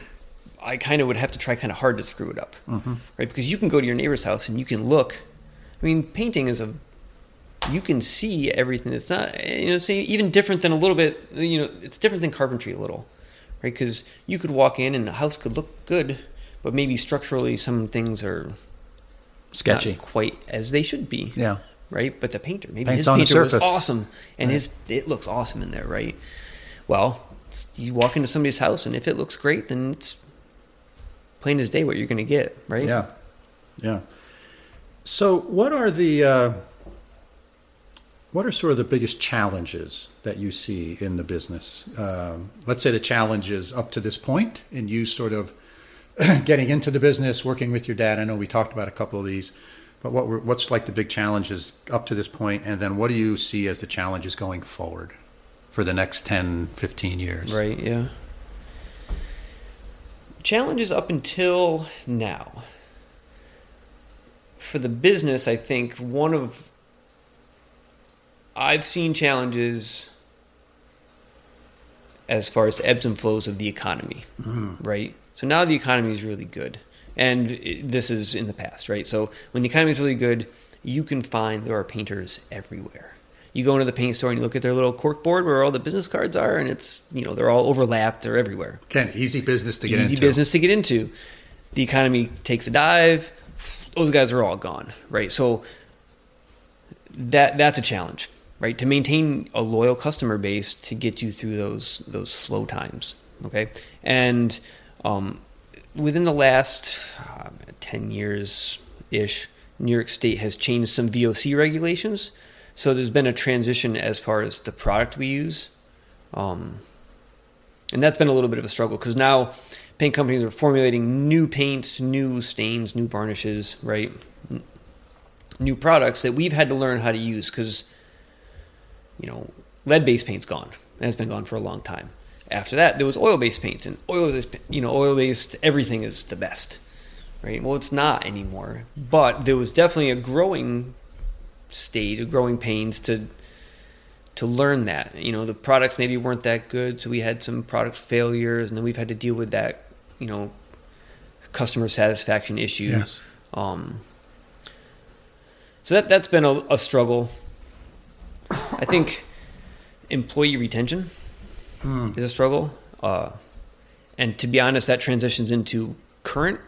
I kind of would have to try kind of hard to screw it up, mm-hmm. right? Because you can go to your neighbor's house and you can look. I mean, painting is you can see everything. It's not, it's even different than a little bit, it's different than carpentry a little, right? Because you could walk in and the house could look good, but maybe structurally some things are sketchy, not quite as they should be. Yeah. Right. But the painter, his painter was awesome and it looks awesome in there. Right. Well, you walk into somebody's house and if it looks great, then it's plain as day what you're going to get. Right. Yeah. Yeah. So what are sort of the biggest challenges that you see in the business? Let's say the challenges up to this point and you sort of getting into the business, working with your dad. I know we talked about a couple of these, but what's like the big challenges up to this point? And then what do you see as the challenges going forward for the next 10, 15 years? Right, yeah. Challenges up until now. For the business, I think I've seen challenges as far as the ebbs and flows of the economy, mm-hmm. right? So now the economy is really good. And this is in the past, right? So when the economy is really good, you can find there are painters everywhere. You go into the paint store and you look at their little cork board where all the business cards are, and it's, they're all overlapped. They're everywhere. Again, easy business to get into. The economy takes a dive. Those guys are all gone, right? So that's a challenge. Right, to maintain a loyal customer base to get you through those slow times, okay? And within the last 10 years-ish, New York State has changed some VOC regulations. So there's been a transition as far as the product we use. And that's been a little bit of a struggle because now paint companies are formulating new paints, new stains, new varnishes, right? New products that we've had to learn how to use because... lead-based paint's gone, and it's been gone for a long time. After that, there was oil-based paints, and oil-based everything is the best, right? Well, it's not anymore, but there was definitely a growing stage, a growing pains to learn that. The products maybe weren't that good, so we had some product failures, and then we've had to deal with that, customer satisfaction issues. Yes. So that's been a struggle. I think employee retention is a struggle. And to be honest, that transitions into current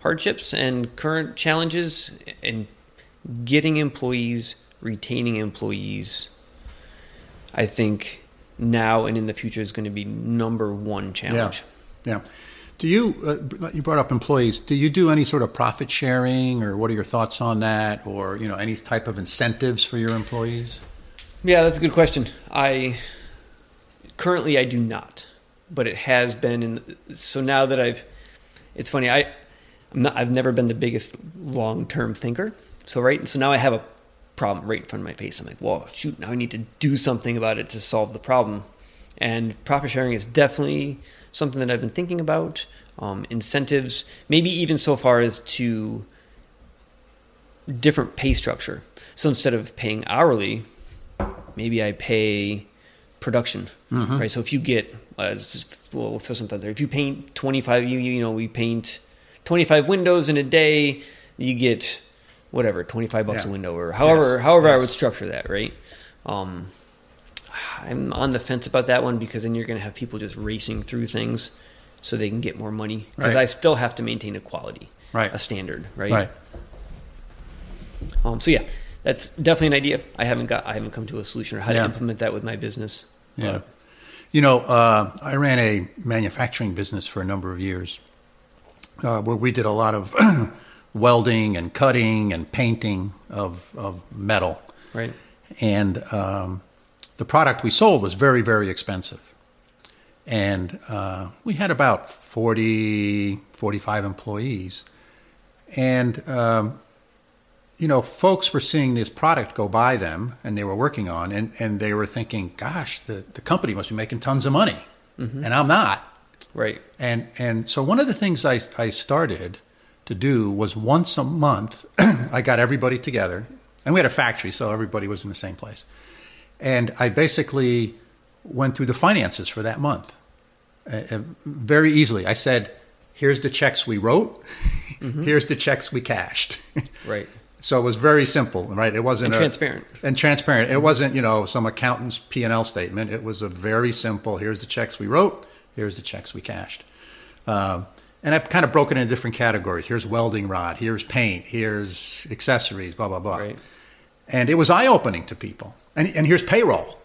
hardships and current challenges in getting employees, retaining employees. I think now and in the future is going to be number one challenge. Yeah. Do you, you brought up employees, do you do any sort of profit sharing or what are your thoughts on that or, any type of incentives for your employees? Yeah, that's a good question. I do not, but it has been. So now that it's funny. I've never been the biggest long-term thinker. So right, so now I have a problem right in front of my face. I'm like, well, shoot, now I need to do something about it to solve the problem. And profit sharing is definitely something that I've been thinking about. Incentives, maybe even so far as to different pay structure. So instead of paying hourly, maybe I pay production, mm-hmm. right? So if you get, we'll throw something out there. If you paint 25, we paint 25 windows in a day, you get whatever, $25 a window or however I would structure that, right? I'm on the fence about that one because then you're going to have people just racing through things so they can get more money because I still have to maintain a quality, a standard, right? So yeah. That's definitely an idea. I haven't come to a solution or how to implement that with my business. Yeah. I ran a manufacturing business for a number of years where we did a lot of welding and cutting and painting of metal. Right. And the product we sold was very, very expensive. And we had about 40, 45 employees. And you know, folks were seeing this product go by them and they were working on, and they were thinking, gosh, the company must be making tons of money, and I'm not. Right. And so one of the things I started to do was once a month, I got everybody together, and we had a factory, so everybody was in the same place. And I basically went through the finances for that month very easily. I said, here's the checks we wrote. Here's the checks we cashed. Right. So it was very simple, right? It wasn't transparent. And transparent. It wasn't, you know, some accountant's P&L statement. It was a very simple, here's the checks we wrote. Here's the checks we cashed. And I've kind of broken into different categories. Here's welding rod. Here's paint. Here's accessories, blah, blah, blah. Right. And it was eye-opening to people. And here's payroll.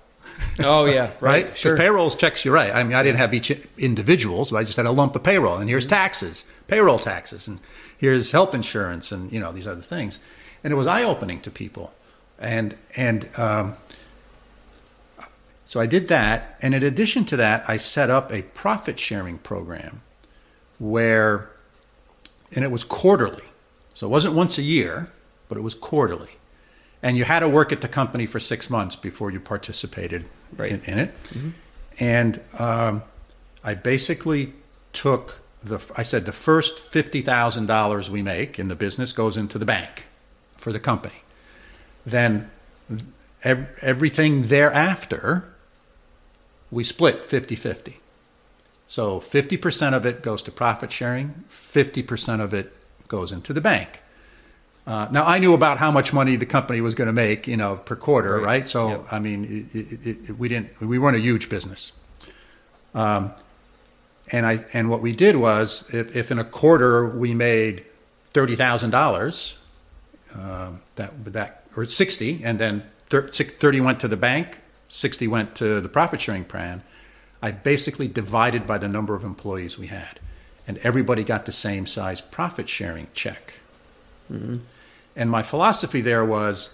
Oh, yeah. Right? Sure. Payroll's checks, you're right. I mean, I didn't have each individual, so I just had a lump of payroll. And here's taxes, payroll taxes. And here's health insurance and, you know, these other things. And it was eye-opening to people. And so I did that. And in addition to that, I set up a profit-sharing program where, and it was quarterly. So it wasn't once a year, but it was quarterly. And you had to work at the company for 6 months before you participated in it. And I basically took I said the first $50,000 we make in the business goes into the bank for the company. Then everything thereafter, we split 50-50. So 50% of it goes to profit sharing, 50% of it goes into the bank. Now, I knew about how much money the company was going to make, you know, per quarter, right? So, I mean, we weren't a huge business. And what we did was, if in a quarter we made $30,000, or 60, and then 30 went to the bank, 60 went to the profit sharing plan, I basically divided by the number of employees we had, and everybody got the same size profit sharing check. And my philosophy there was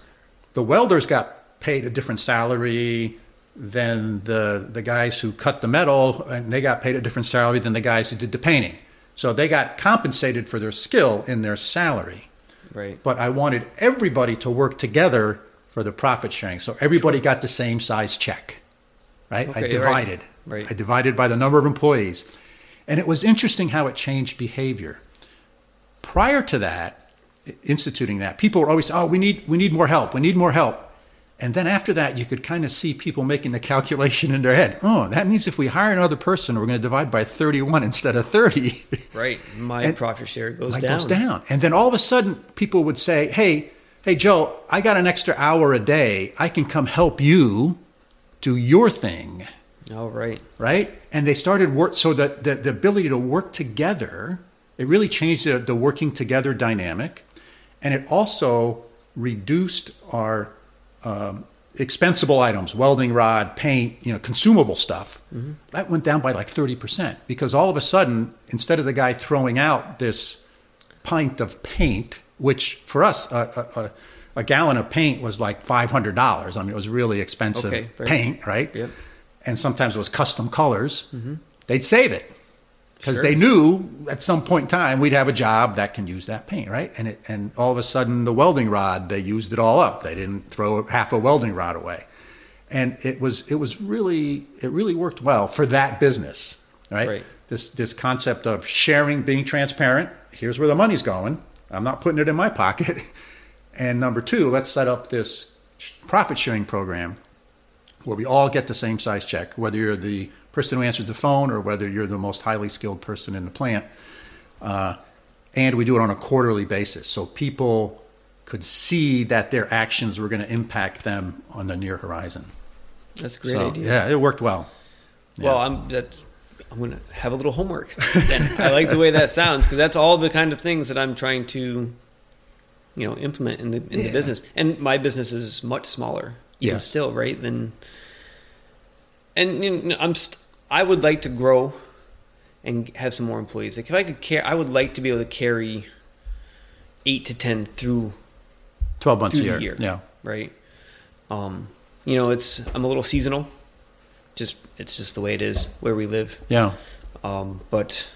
the welders got paid a different salary than the guys who cut the metal, and they got paid a different salary than the guys who did the painting. So they got compensated for their skill in their salary. Right. But I wanted everybody to work together for the profit sharing. So everybody got the same size check. Right? Okay, I divided. Right. I divided by the number of employees. And it was interesting how it changed behavior. Prior to that, instituting that, people were always, oh, we need more help. We need more help. And then after that, you could kind of see people making the calculation in their head. Oh, that means if we hire another person, we're going to divide by 31 instead of 30. Right. My profit share goes down. And then all of a sudden people would say, hey, Joe, I got an extra hour a day. I can come help you do your thing. Oh, right. Right. And they started work. So the ability to work together, it really changed the working together dynamic. And it also reduced our expensable items, welding rod, paint, you know, consumable stuff. That went down by like 30%, because all of a sudden, instead of the guy throwing out this pint of paint, which for us, a gallon of paint was like $500. I mean, it was really expensive paint, right? Yep. And sometimes it was custom colors. They'd save it. Because they knew at some point in time we'd have a job that can use that paint, right? And all of a sudden the welding rod, they used it all up. They didn't throw half a welding rod away, and it really worked well for that business, right? This concept of sharing, being transparent. Here's where the money's going. I'm not putting it in my pocket. And number two, let's set up this profit sharing program where we all get the same size check, whether you're the person who answers the phone or whether you're the most highly skilled person in the plant. And we do it on a quarterly basis. So people could see that their actions were going to impact them on the near horizon. That's a great idea. Yeah, it worked well. Yeah. Well, I'm going to have a little homework. I like the way that sounds, because that's all the kind of things that I'm trying to, you know, implement in the business. And my business is much smaller even still, right? And you know, I would like to grow and have some more employees. Like if I could I would like to be able to carry 8 to 10 through 12 months a year. Yeah, right. You know, I'm a little seasonal. It's just the way it is where we live. Yeah. But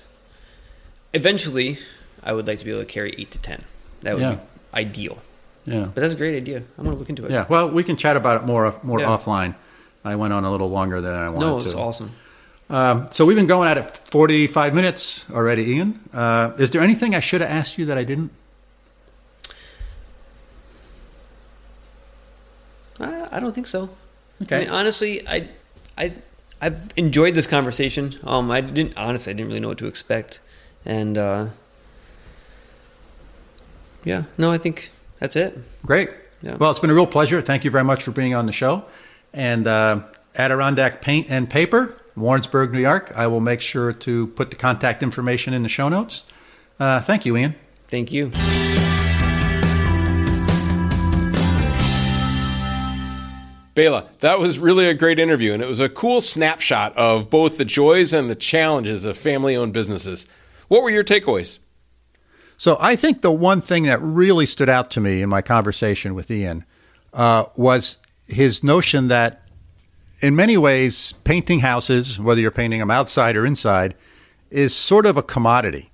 eventually, I would like to be able to carry 8 to 10. That would be ideal. Yeah. But that's a great idea. I'm going to look into it. Yeah. Well, we can chat about it more offline. I went on a little longer than I wanted to. No, it's awesome. So we've been going at it 45 minutes already, Ian. Is there anything I should have asked you that I didn't? I don't think so. Okay. I mean, honestly, I've enjoyed this conversation. I didn't really know what to expect, and I think that's it. Great. Yeah. Well, it's been a real pleasure. Thank you very much for being on the show. And Adirondack Paint and Paper, Warrensburg, New York. I will make sure to put the contact information in the show notes. Thank you, Ian. Thank you. Bela, that was really a great interview, and it was a cool snapshot of both the joys and the challenges of family-owned businesses. What were your takeaways? So I think the one thing that really stood out to me in my conversation with Ian was his notion that in many ways, painting houses, whether you're painting them outside or inside, is sort of a commodity,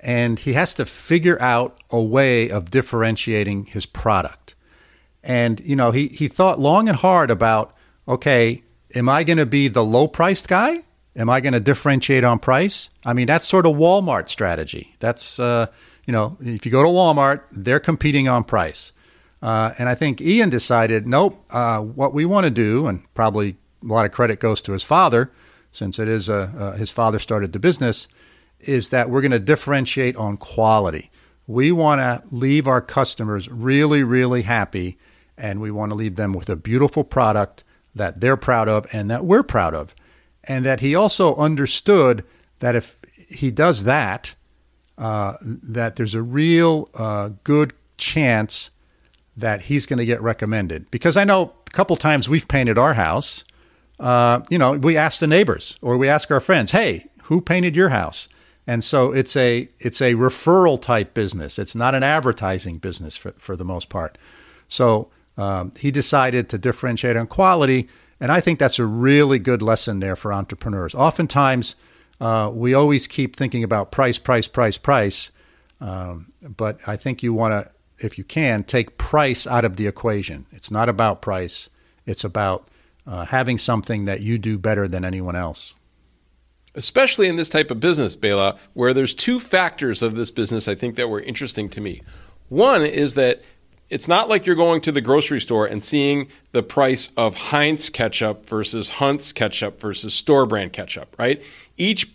and he has to figure out a way of differentiating his product. And, you know, he thought long and hard about, okay, am I going to be the low-priced guy? Am I going to differentiate on price? I mean, that's sort of Walmart strategy. That's, if you go to Walmart, they're competing on price. And I think Ian decided, nope, what we want to do, and probably a lot of credit goes to his father, since it is his father started the business, is that we're going to differentiate on quality. We want to leave our customers really, really happy, and we want to leave them with a beautiful product that they're proud of and that we're proud of. And that he also understood that if he does that, that there's a real good chance that he's going to get recommended. Because I know a couple times we've painted our house, we ask the neighbors or we ask our friends, hey, who painted your house? And so it's a referral type business. It's not an advertising business for the most part. So he decided to differentiate on quality. And I think that's a really good lesson there for entrepreneurs. Oftentimes, we always keep thinking about price. But I think you want to, if you can, take price out of the equation. It's not about price. It's about having something that you do better than anyone else. Especially in this type of business, Bela, where there's two factors of this business I think that were interesting to me. One is that it's not like you're going to the grocery store and seeing the price of Heinz ketchup versus Hunt's ketchup versus store brand ketchup, right? Each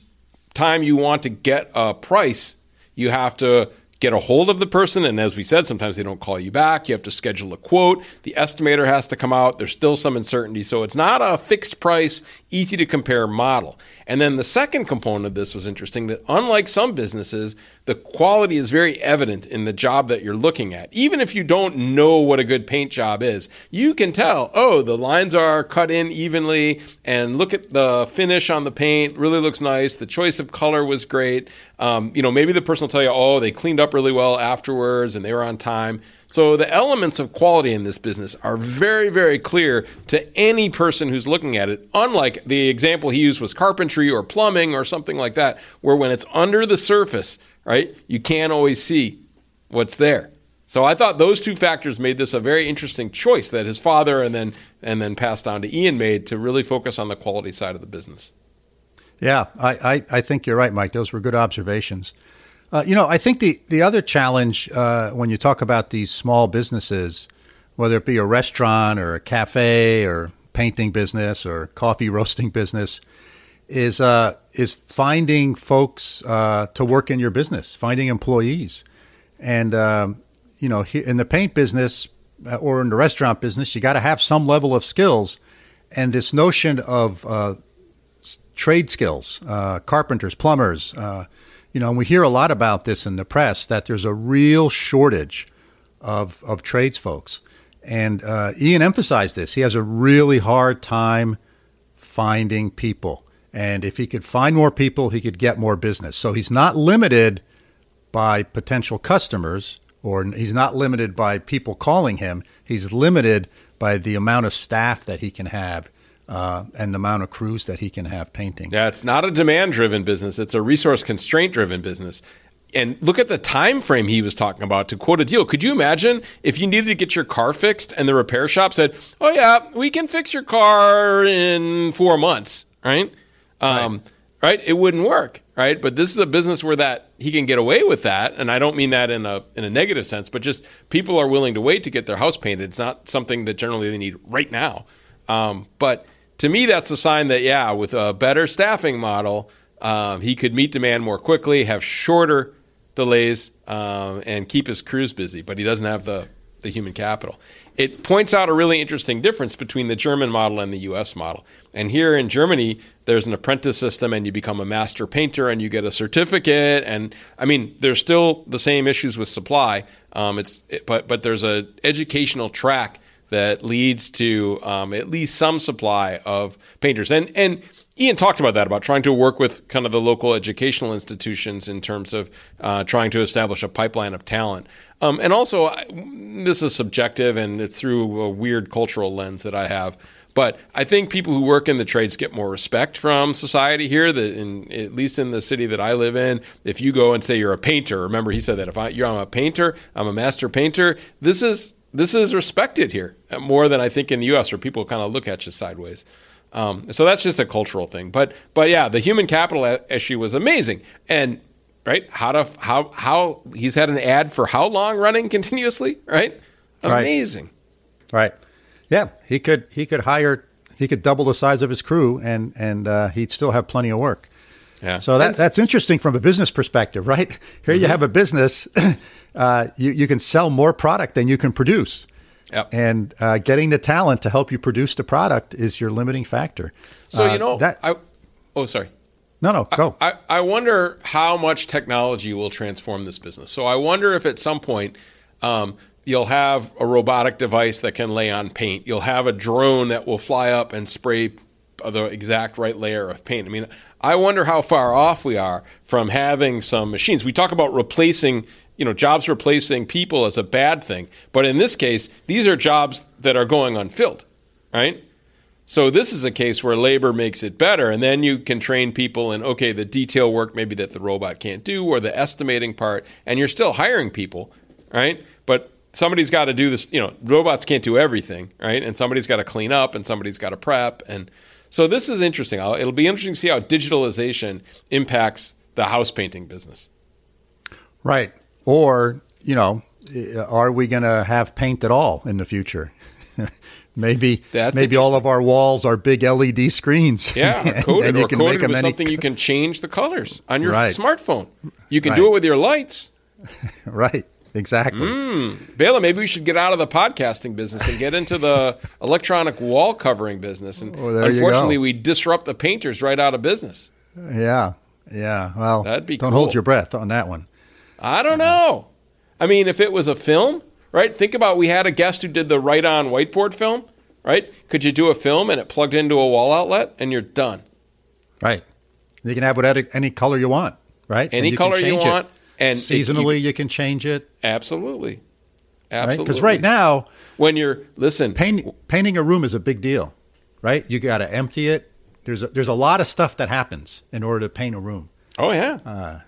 time you want to get a price, you have to get a hold of the person, and as we said, sometimes they don't call you back. You have to schedule a quote. The estimator has to come out. There's still some uncertainty. So it's not a fixed price, easy to compare model. And then the second component of this was interesting, that unlike some businesses, the quality is very evident in the job that you're looking at. Even if you don't know what a good paint job is, you can tell, oh, the lines are cut in evenly, and look at the finish on the paint, really looks nice. The choice of color was great. Maybe the person will tell you, oh, they cleaned up really well afterwards and they were on time. So the elements of quality in this business are very, very clear to any person who's looking at it, unlike the example he used was carpentry or plumbing or something like that, where when it's under the surface, right, you can't always see what's there. So I thought those two factors made this a very interesting choice that his father and then passed down to Ian made to really focus on the quality side of the business. Yeah, I think you're right, Mike. Those were good observations. I think the other challenge when you talk about these small businesses, whether it be a restaurant or a cafe or painting business or coffee roasting business, is finding folks to work in your business, finding employees. And, in the paint business or in the restaurant business, you got to have some level of skills. And this notion of trade skills, carpenters, plumbers, and we hear a lot about this in the press, that there's a real shortage of tradesfolks. And Ian emphasized this. He has a really hard time finding people. And if he could find more people, he could get more business. So he's not limited by potential customers, or he's not limited by people calling him. He's limited by the amount of staff that he can have. And the amount of crews that he can have painting. Yeah, it's not a demand-driven business. It's a resource constraint-driven business. And look at the time frame he was talking about to quote a deal. Could you imagine if you needed to get your car fixed and the repair shop said, oh, yeah, we can fix your car in 4 months, right? Right? It wouldn't work, right? But this is a business where that he can get away with that. And I don't mean that in a negative sense, but just people are willing to wait to get their house painted. It's not something that generally they need right now. But to me, that's a sign that, yeah, with a better staffing model, he could meet demand more quickly, have shorter delays, and keep his crews busy, but he doesn't have the human capital. It points out a really interesting difference between the German model and the U.S. model. And here in Germany, there's an apprentice system, and you become a master painter, and you get a certificate. And I mean, there's still the same issues with supply. But there's a educational track that leads to at least some supply of painters. And Ian talked about that, about trying to work with kind of the local educational institutions in terms of trying to establish a pipeline of talent. And also, this is subjective, and it's through a weird cultural lens that I have. But I think people who work in the trades get more respect from society here, at least in the city that I live in. If you go and say you're a painter, remember he said that, I'm a painter, I'm a master painter, this is respected here more than I think in the U.S., where people kind of look at you sideways. So that's just a cultural thing. But yeah, the human capital issue was amazing. And right, how he's had an ad for how long running continuously, right? Amazing, right? Yeah, he could double the size of his crew, and he'd still have plenty of work. Yeah. So that's interesting from a business perspective, right? Here you have a business. You can sell more product than you can produce. Yep. And getting the talent to help you produce the product is your limiting factor. So, sorry. No, go. I wonder how much technology will transform this business. So I wonder if at some point you'll have a robotic device that can lay on paint. You'll have a drone that will fly up and spray the exact right layer of paint. I mean, I wonder how far off we are from having some machines. We talk about replacing jobs replacing people as a bad thing. But in this case, these are jobs that are going unfilled, right? So this is a case where labor makes it better. And then you can train people in, okay, the detail work maybe that the robot can't do, or the estimating part. And you're still hiring people, right? But somebody's got to do this. Robots can't do everything, right? And somebody's got to clean up, and somebody's got to prep. And so this is interesting. It'll be interesting to see how digitalization impacts the house painting business. Right. Or, are we going to have paint at all in the future? Maybe all of our walls are big LED screens. Yeah, coated, or coated with something you can change the colors on your smartphone. You can do it with your lights. Right, exactly. Bela, maybe we should get out of the podcasting business and get into the electronic wall covering business. And unfortunately, we disrupt the painters right out of business. Yeah. Well, that'd be don't hold your breath on that one. I don't know. I mean, if it was a film, right? Think about, we had a guest who did the write-on whiteboard film, right? Could you do a film and it plugged into a wall outlet and you're done? Right. You can have whatever any color you want, right? Any color you want. And seasonally, you can change it. Absolutely. Absolutely. Because right now, when you're painting a room is a big deal, right? You got to empty it. There's a lot of stuff that happens in order to paint a room. Oh, yeah.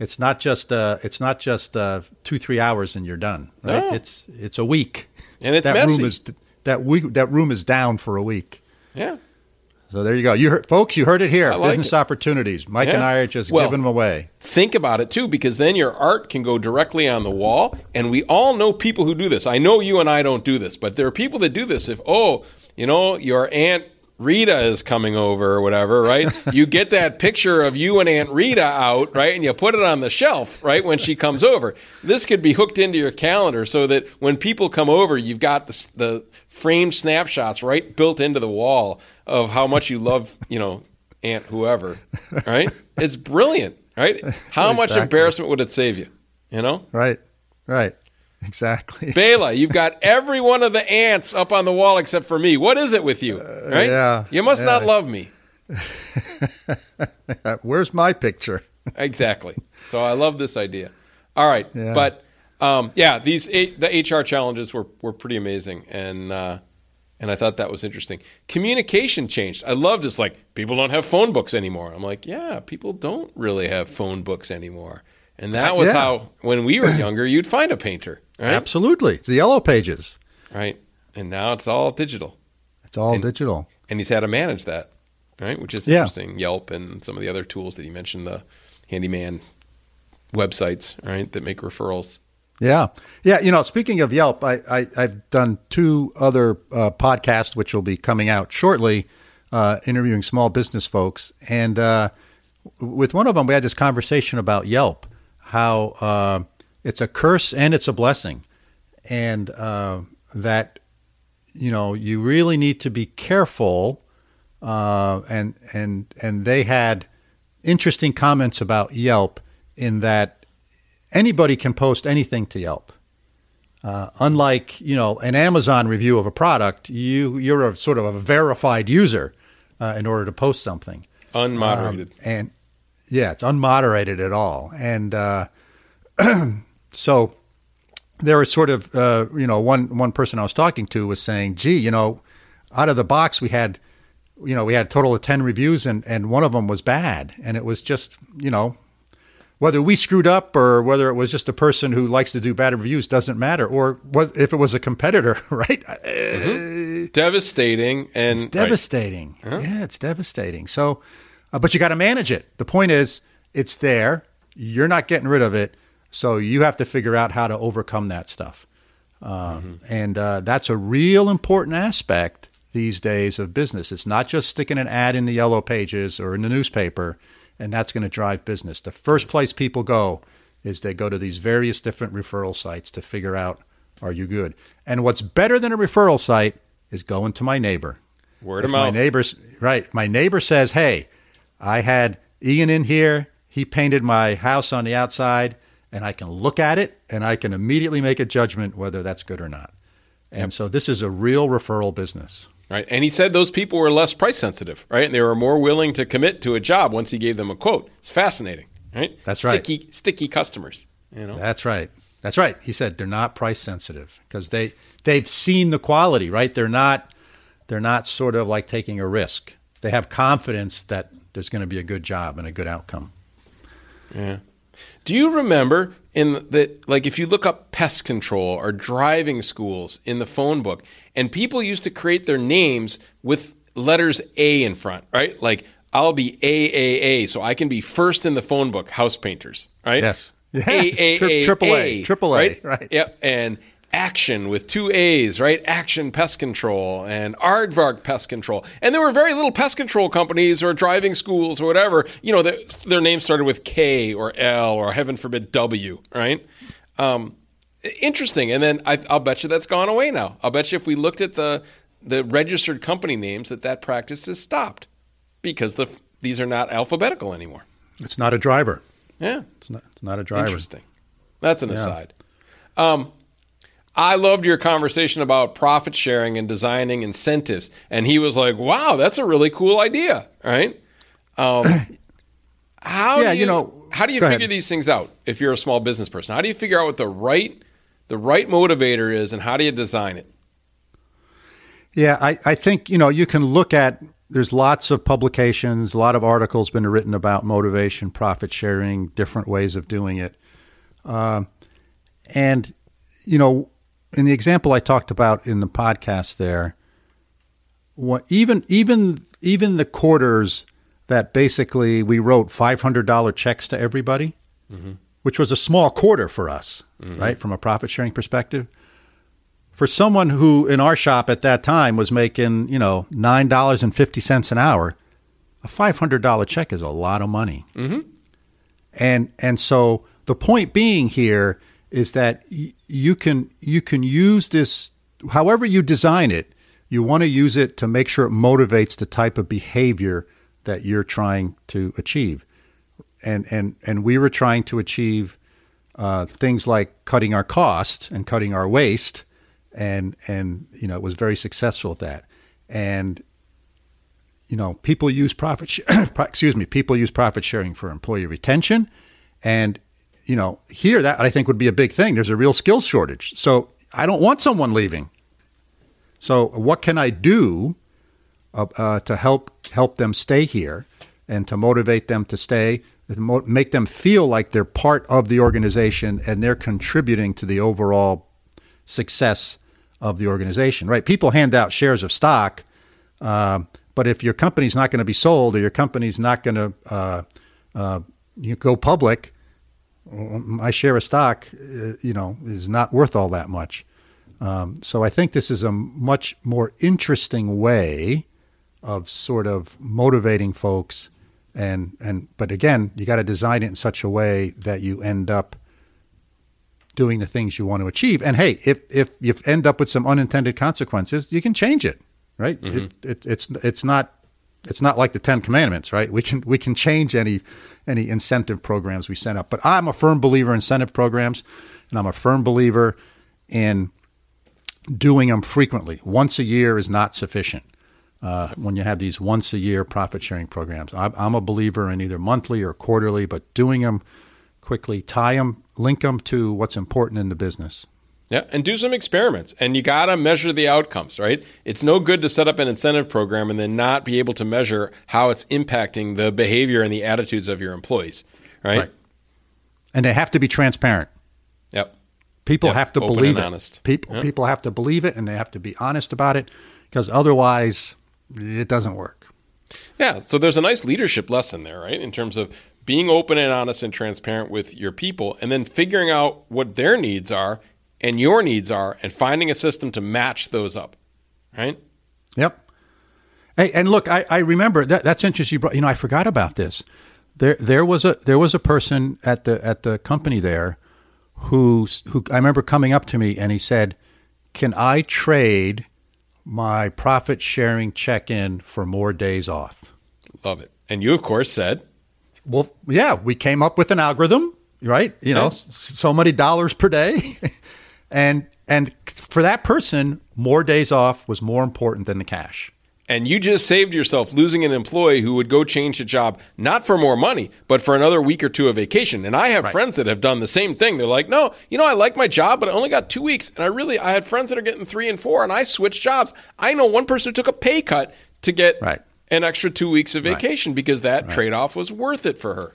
It's not just 2-3 hours and you're done. Right? No. It's a week, and it's messy. That room is down for a week. Yeah. So there you go. You heard, folks, you heard it here. Like business opportunities. Mike and I are just giving them away. Think about it too, because then your art can go directly on the wall. And we all know people who do this. I know you and I don't do this, but there are people that do this. If your aunt Rita is coming over or whatever, right? You get that picture of you and Aunt Rita out, right? And you put it on the shelf, right? When she comes over, this could be hooked into your calendar so that when people come over, you've got the frame snapshots, right? Built into the wall of how much you love, Aunt whoever, right? It's brilliant, right? How much embarrassment would it save you, Right. Exactly. Bela, you've got every one of the ants up on the wall except for me. What is it with you? Right? Yeah. You must not love me. Where's my picture? Exactly. So I love this idea. All right. Yeah. But the HR challenges were pretty amazing. And I thought that was interesting. Communication changed. I loved this, people don't have phone books anymore. I'm like, yeah, people don't really have phone books anymore. And that was how, when we were younger, you'd find a painter. Right? Absolutely. It's the yellow pages. Right. And now it's all digital. It's all digital. And he's had to manage that, right? Which is interesting. Yelp and some of the other tools that you mentioned, the handyman websites, right, that make referrals. Yeah. Yeah. You know, speaking of Yelp, I've done two other podcasts, which will be coming out shortly, interviewing small business folks. And with one of them, we had this conversation about Yelp, how it's a curse and it's a blessing. And that, you know, you really need to be careful. And they had interesting comments about Yelp in that anybody can post anything to Yelp. Unlike, you know, an Amazon review of a product, you're a sort of a verified user in order to post something. Unmoderated. And yeah, it's unmoderated at all. And so there was sort of, you know, one person I was talking to was saying, gee, you know, out of the box we had, you know, we had a total of 10 reviews and one of them was bad. And it was just, you know, whether we screwed up or whether it was just a person who likes to do bad reviews doesn't matter. Or if it was a competitor, right? Mm-hmm. Devastating. And it's devastating. Right. Huh? Yeah, it's devastating. So, but you got to manage it. The point is, it's there. You're not getting rid of it. So you have to figure out how to overcome that stuff. And that's a real important aspect these days of business. It's not just sticking an ad in the yellow pages or in the newspaper. And that's going to drive business. The first place people go is they go to these various different referral sites to figure out, are you good? And what's better than a referral site is going to my neighbor. Word of mouth. My neighbor says, hey, I had Ian in here. He painted my house on the outside. And I can look at it and I can immediately make a judgment whether that's good or not. And so this is a real referral business. Right. And he said those people were less price sensitive, right? And they were more willing to commit to a job once he gave them a quote. It's fascinating, right? That's sticky customers, you know. That's right. He said they're not price sensitive because they've seen the quality, right? They're not sort of like taking a risk. They have confidence that there's going to be a good job and a good outcome. Yeah. Do you remember if you look up pest control or driving schools in the phone book, and people used to create their names with letters A in front, right? Like, I'll be AAA, so I can be first in the phone book, house painters, right? Yes. AAA. Triple A. Right? Yep. And Action with two A's, right? Action Pest Control and Aardvark Pest Control. And there were very little pest control companies or driving schools or whatever, you know, that their names started with K or L or heaven forbid W, right? Interesting. And then I'll bet you that's gone away now. I'll bet you if we looked at the registered company names that practice has stopped because these are not alphabetical anymore. It's not a driver. Yeah. It's not a driver. Interesting. That's an aside. I loved your conversation about profit sharing and designing incentives. And he was like, wow, that's a really cool idea, right? How do you figure these things out if you're a small business person? How do you figure out what the right motivator is and how do you design it? Yeah, I think, you know, you can look at, there's lots of publications, a lot of articles been written about motivation, profit sharing, different ways of doing it. And, you know, in the example I talked about in the podcast there, what even the quarters that basically we wrote $500 checks to everybody, mm-hmm. which was a small quarter for us, mm-hmm. right, from a profit-sharing perspective. For someone who in our shop at that time was making, you know, $9.50 an hour, a $500 check is a lot of money. Mm-hmm. And so the point being here is that you can use this, however you design it, you want to use it to make sure it motivates the type of behavior that you're trying to achieve. And we were trying to achieve things like cutting our costs and cutting our waste. And, you know, it was very successful at that. And, you know, people use profit sharing for employee retention. And, you know, here that I think would be a big thing. There's a real skill shortage. So I don't want someone leaving. So what can I do to help them stay here? and to motivate them to stay, make them feel like they're part of the organization and they're contributing to the overall success of the organization, right? People hand out shares of stock, but if your company's not going to be sold or your company's not going to go public, my share of stock, is not worth all that much. So I think this is a much more interesting way of sort of motivating folks. But again, you got to design it in such a way that you end up doing the things you want to achieve. And hey, if you end up with some unintended consequences, you can change it, right? Mm-hmm. It's not like the 10 commandments, right? We can change any incentive programs we set up, but I'm a firm believer in incentive programs, and I'm a firm believer in doing them frequently. Once a year is not sufficient. When you have these once a year profit sharing programs, I'm a believer in either monthly or quarterly, but doing them quickly, tie them, link them to what's important in the business. Yeah, and do some experiments, and you got to measure the outcomes, right? It's no good to set up an incentive program and then not be able to measure how it's impacting the behavior and the attitudes of your employees, right? And they have to be transparent. Yep. People have to believe it. People have to believe it, and they have to be honest about it, because otherwise it doesn't work. Yeah, so there's a nice leadership lesson there, right, in terms of being open and honest and transparent with your people, and then figuring out what their needs are and your needs are, and finding a system to match those up, right? Yep. Hey, and look, I remember that's interesting. I forgot about this. There was a person at the company there who I remember coming up to me, and he said, "Can I trade my profit sharing check-in for more days off?" Love it. And you, of course, said, "Well, yeah, we came up with an algorithm, right? So many dollars per day." And for that person, more days off was more important than the cash. And you just saved yourself losing an employee who would go change a job, not for more money, but for another week or two of vacation. And I have friends that have done the same thing. They're like, "No, I like my job, but I only got 2 weeks. And I had friends that are getting 3 and 4, and I switched jobs. I know one person who took a pay cut to get an extra 2 weeks of vacation because that trade-off was worth it for her.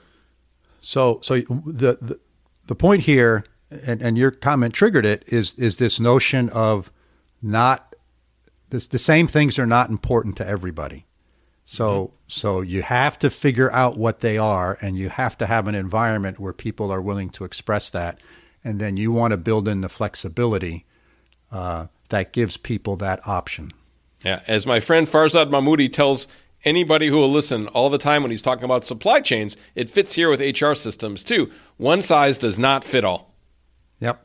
So the point here, and your comment triggered it, is this notion of not this, the same things are not important to everybody. So you have to figure out what they are, and you have to have an environment where people are willing to express that. And then you want to build in the flexibility that gives people that option. Yeah. As my friend Farzad Mahmoodi tells anybody who will listen all the time when he's talking about supply chains, it fits here with HR systems too. One size does not fit all. Yep,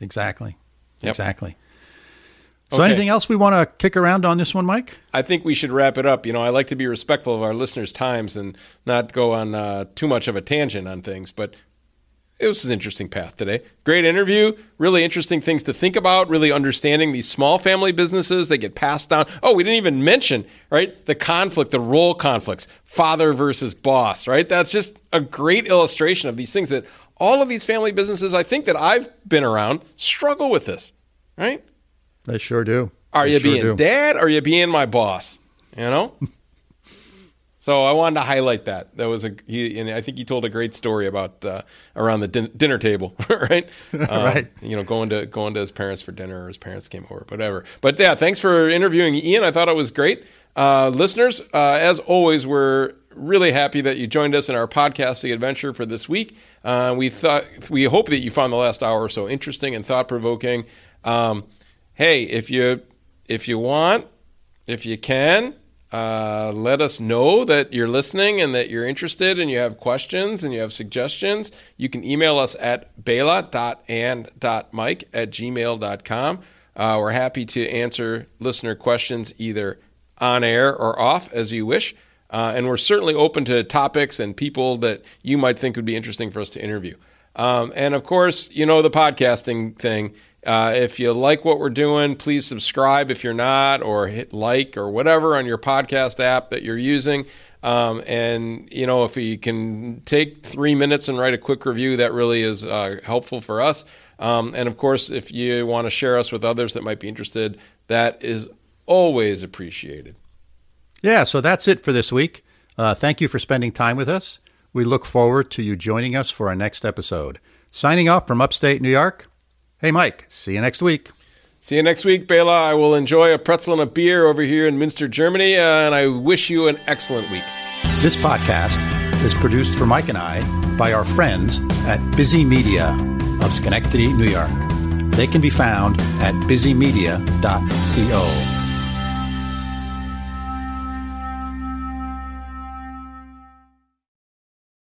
exactly. Yep. Exactly. So anything else we want to kick around on this one, Mike? I think we should wrap it up. I like to be respectful of our listeners' times and not go on too much of a tangent on things, but it was an interesting path today. Great interview, really interesting things to think about, really understanding these small family businesses that get passed down. Oh, we didn't even mention, right, the conflict, the role conflicts, father versus boss, right? That's just a great illustration of these things that all of these family businesses, I think that I've been around, struggle with this, right? They sure do. Are you being dad? Or are you being my boss? So I wanted to highlight that. That was and I think he told a great story about around the dinner table, right? Right. Going to his parents for dinner, or his parents came over, whatever. But yeah, thanks for interviewing, Ian. I thought it was great. Listeners, as always, we're really happy that you joined us in our podcasting adventure for this week. We hope that you found the last hour or so interesting and thought-provoking. Hey, if you want, if you can, let us know that you're listening and that you're interested and you have questions and you have suggestions. You can email us at bela.and.mike@gmail.com. We're happy to answer listener questions either on air or off, as you wish. And we're certainly open to topics and people that you might think would be interesting for us to interview. And of course, the podcasting thing. If you like what we're doing, please subscribe if you're not, or hit like or whatever on your podcast app that you're using. And if you can take 3 minutes and write a quick review, that really is helpful for us. And of course, if you want to share us with others that might be interested, that is always appreciated. Yeah, so that's it for this week. Thank you for spending time with us. We look forward to you joining us for our next episode. Signing off from upstate New York. Hey, Mike, see you next week. See you next week, Bela. I will enjoy a pretzel and a beer over here in Münster, Germany, and I wish you an excellent week. This podcast is produced for Mike and I by our friends at Busy Media of Schenectady, New York. They can be found at busymedia.co.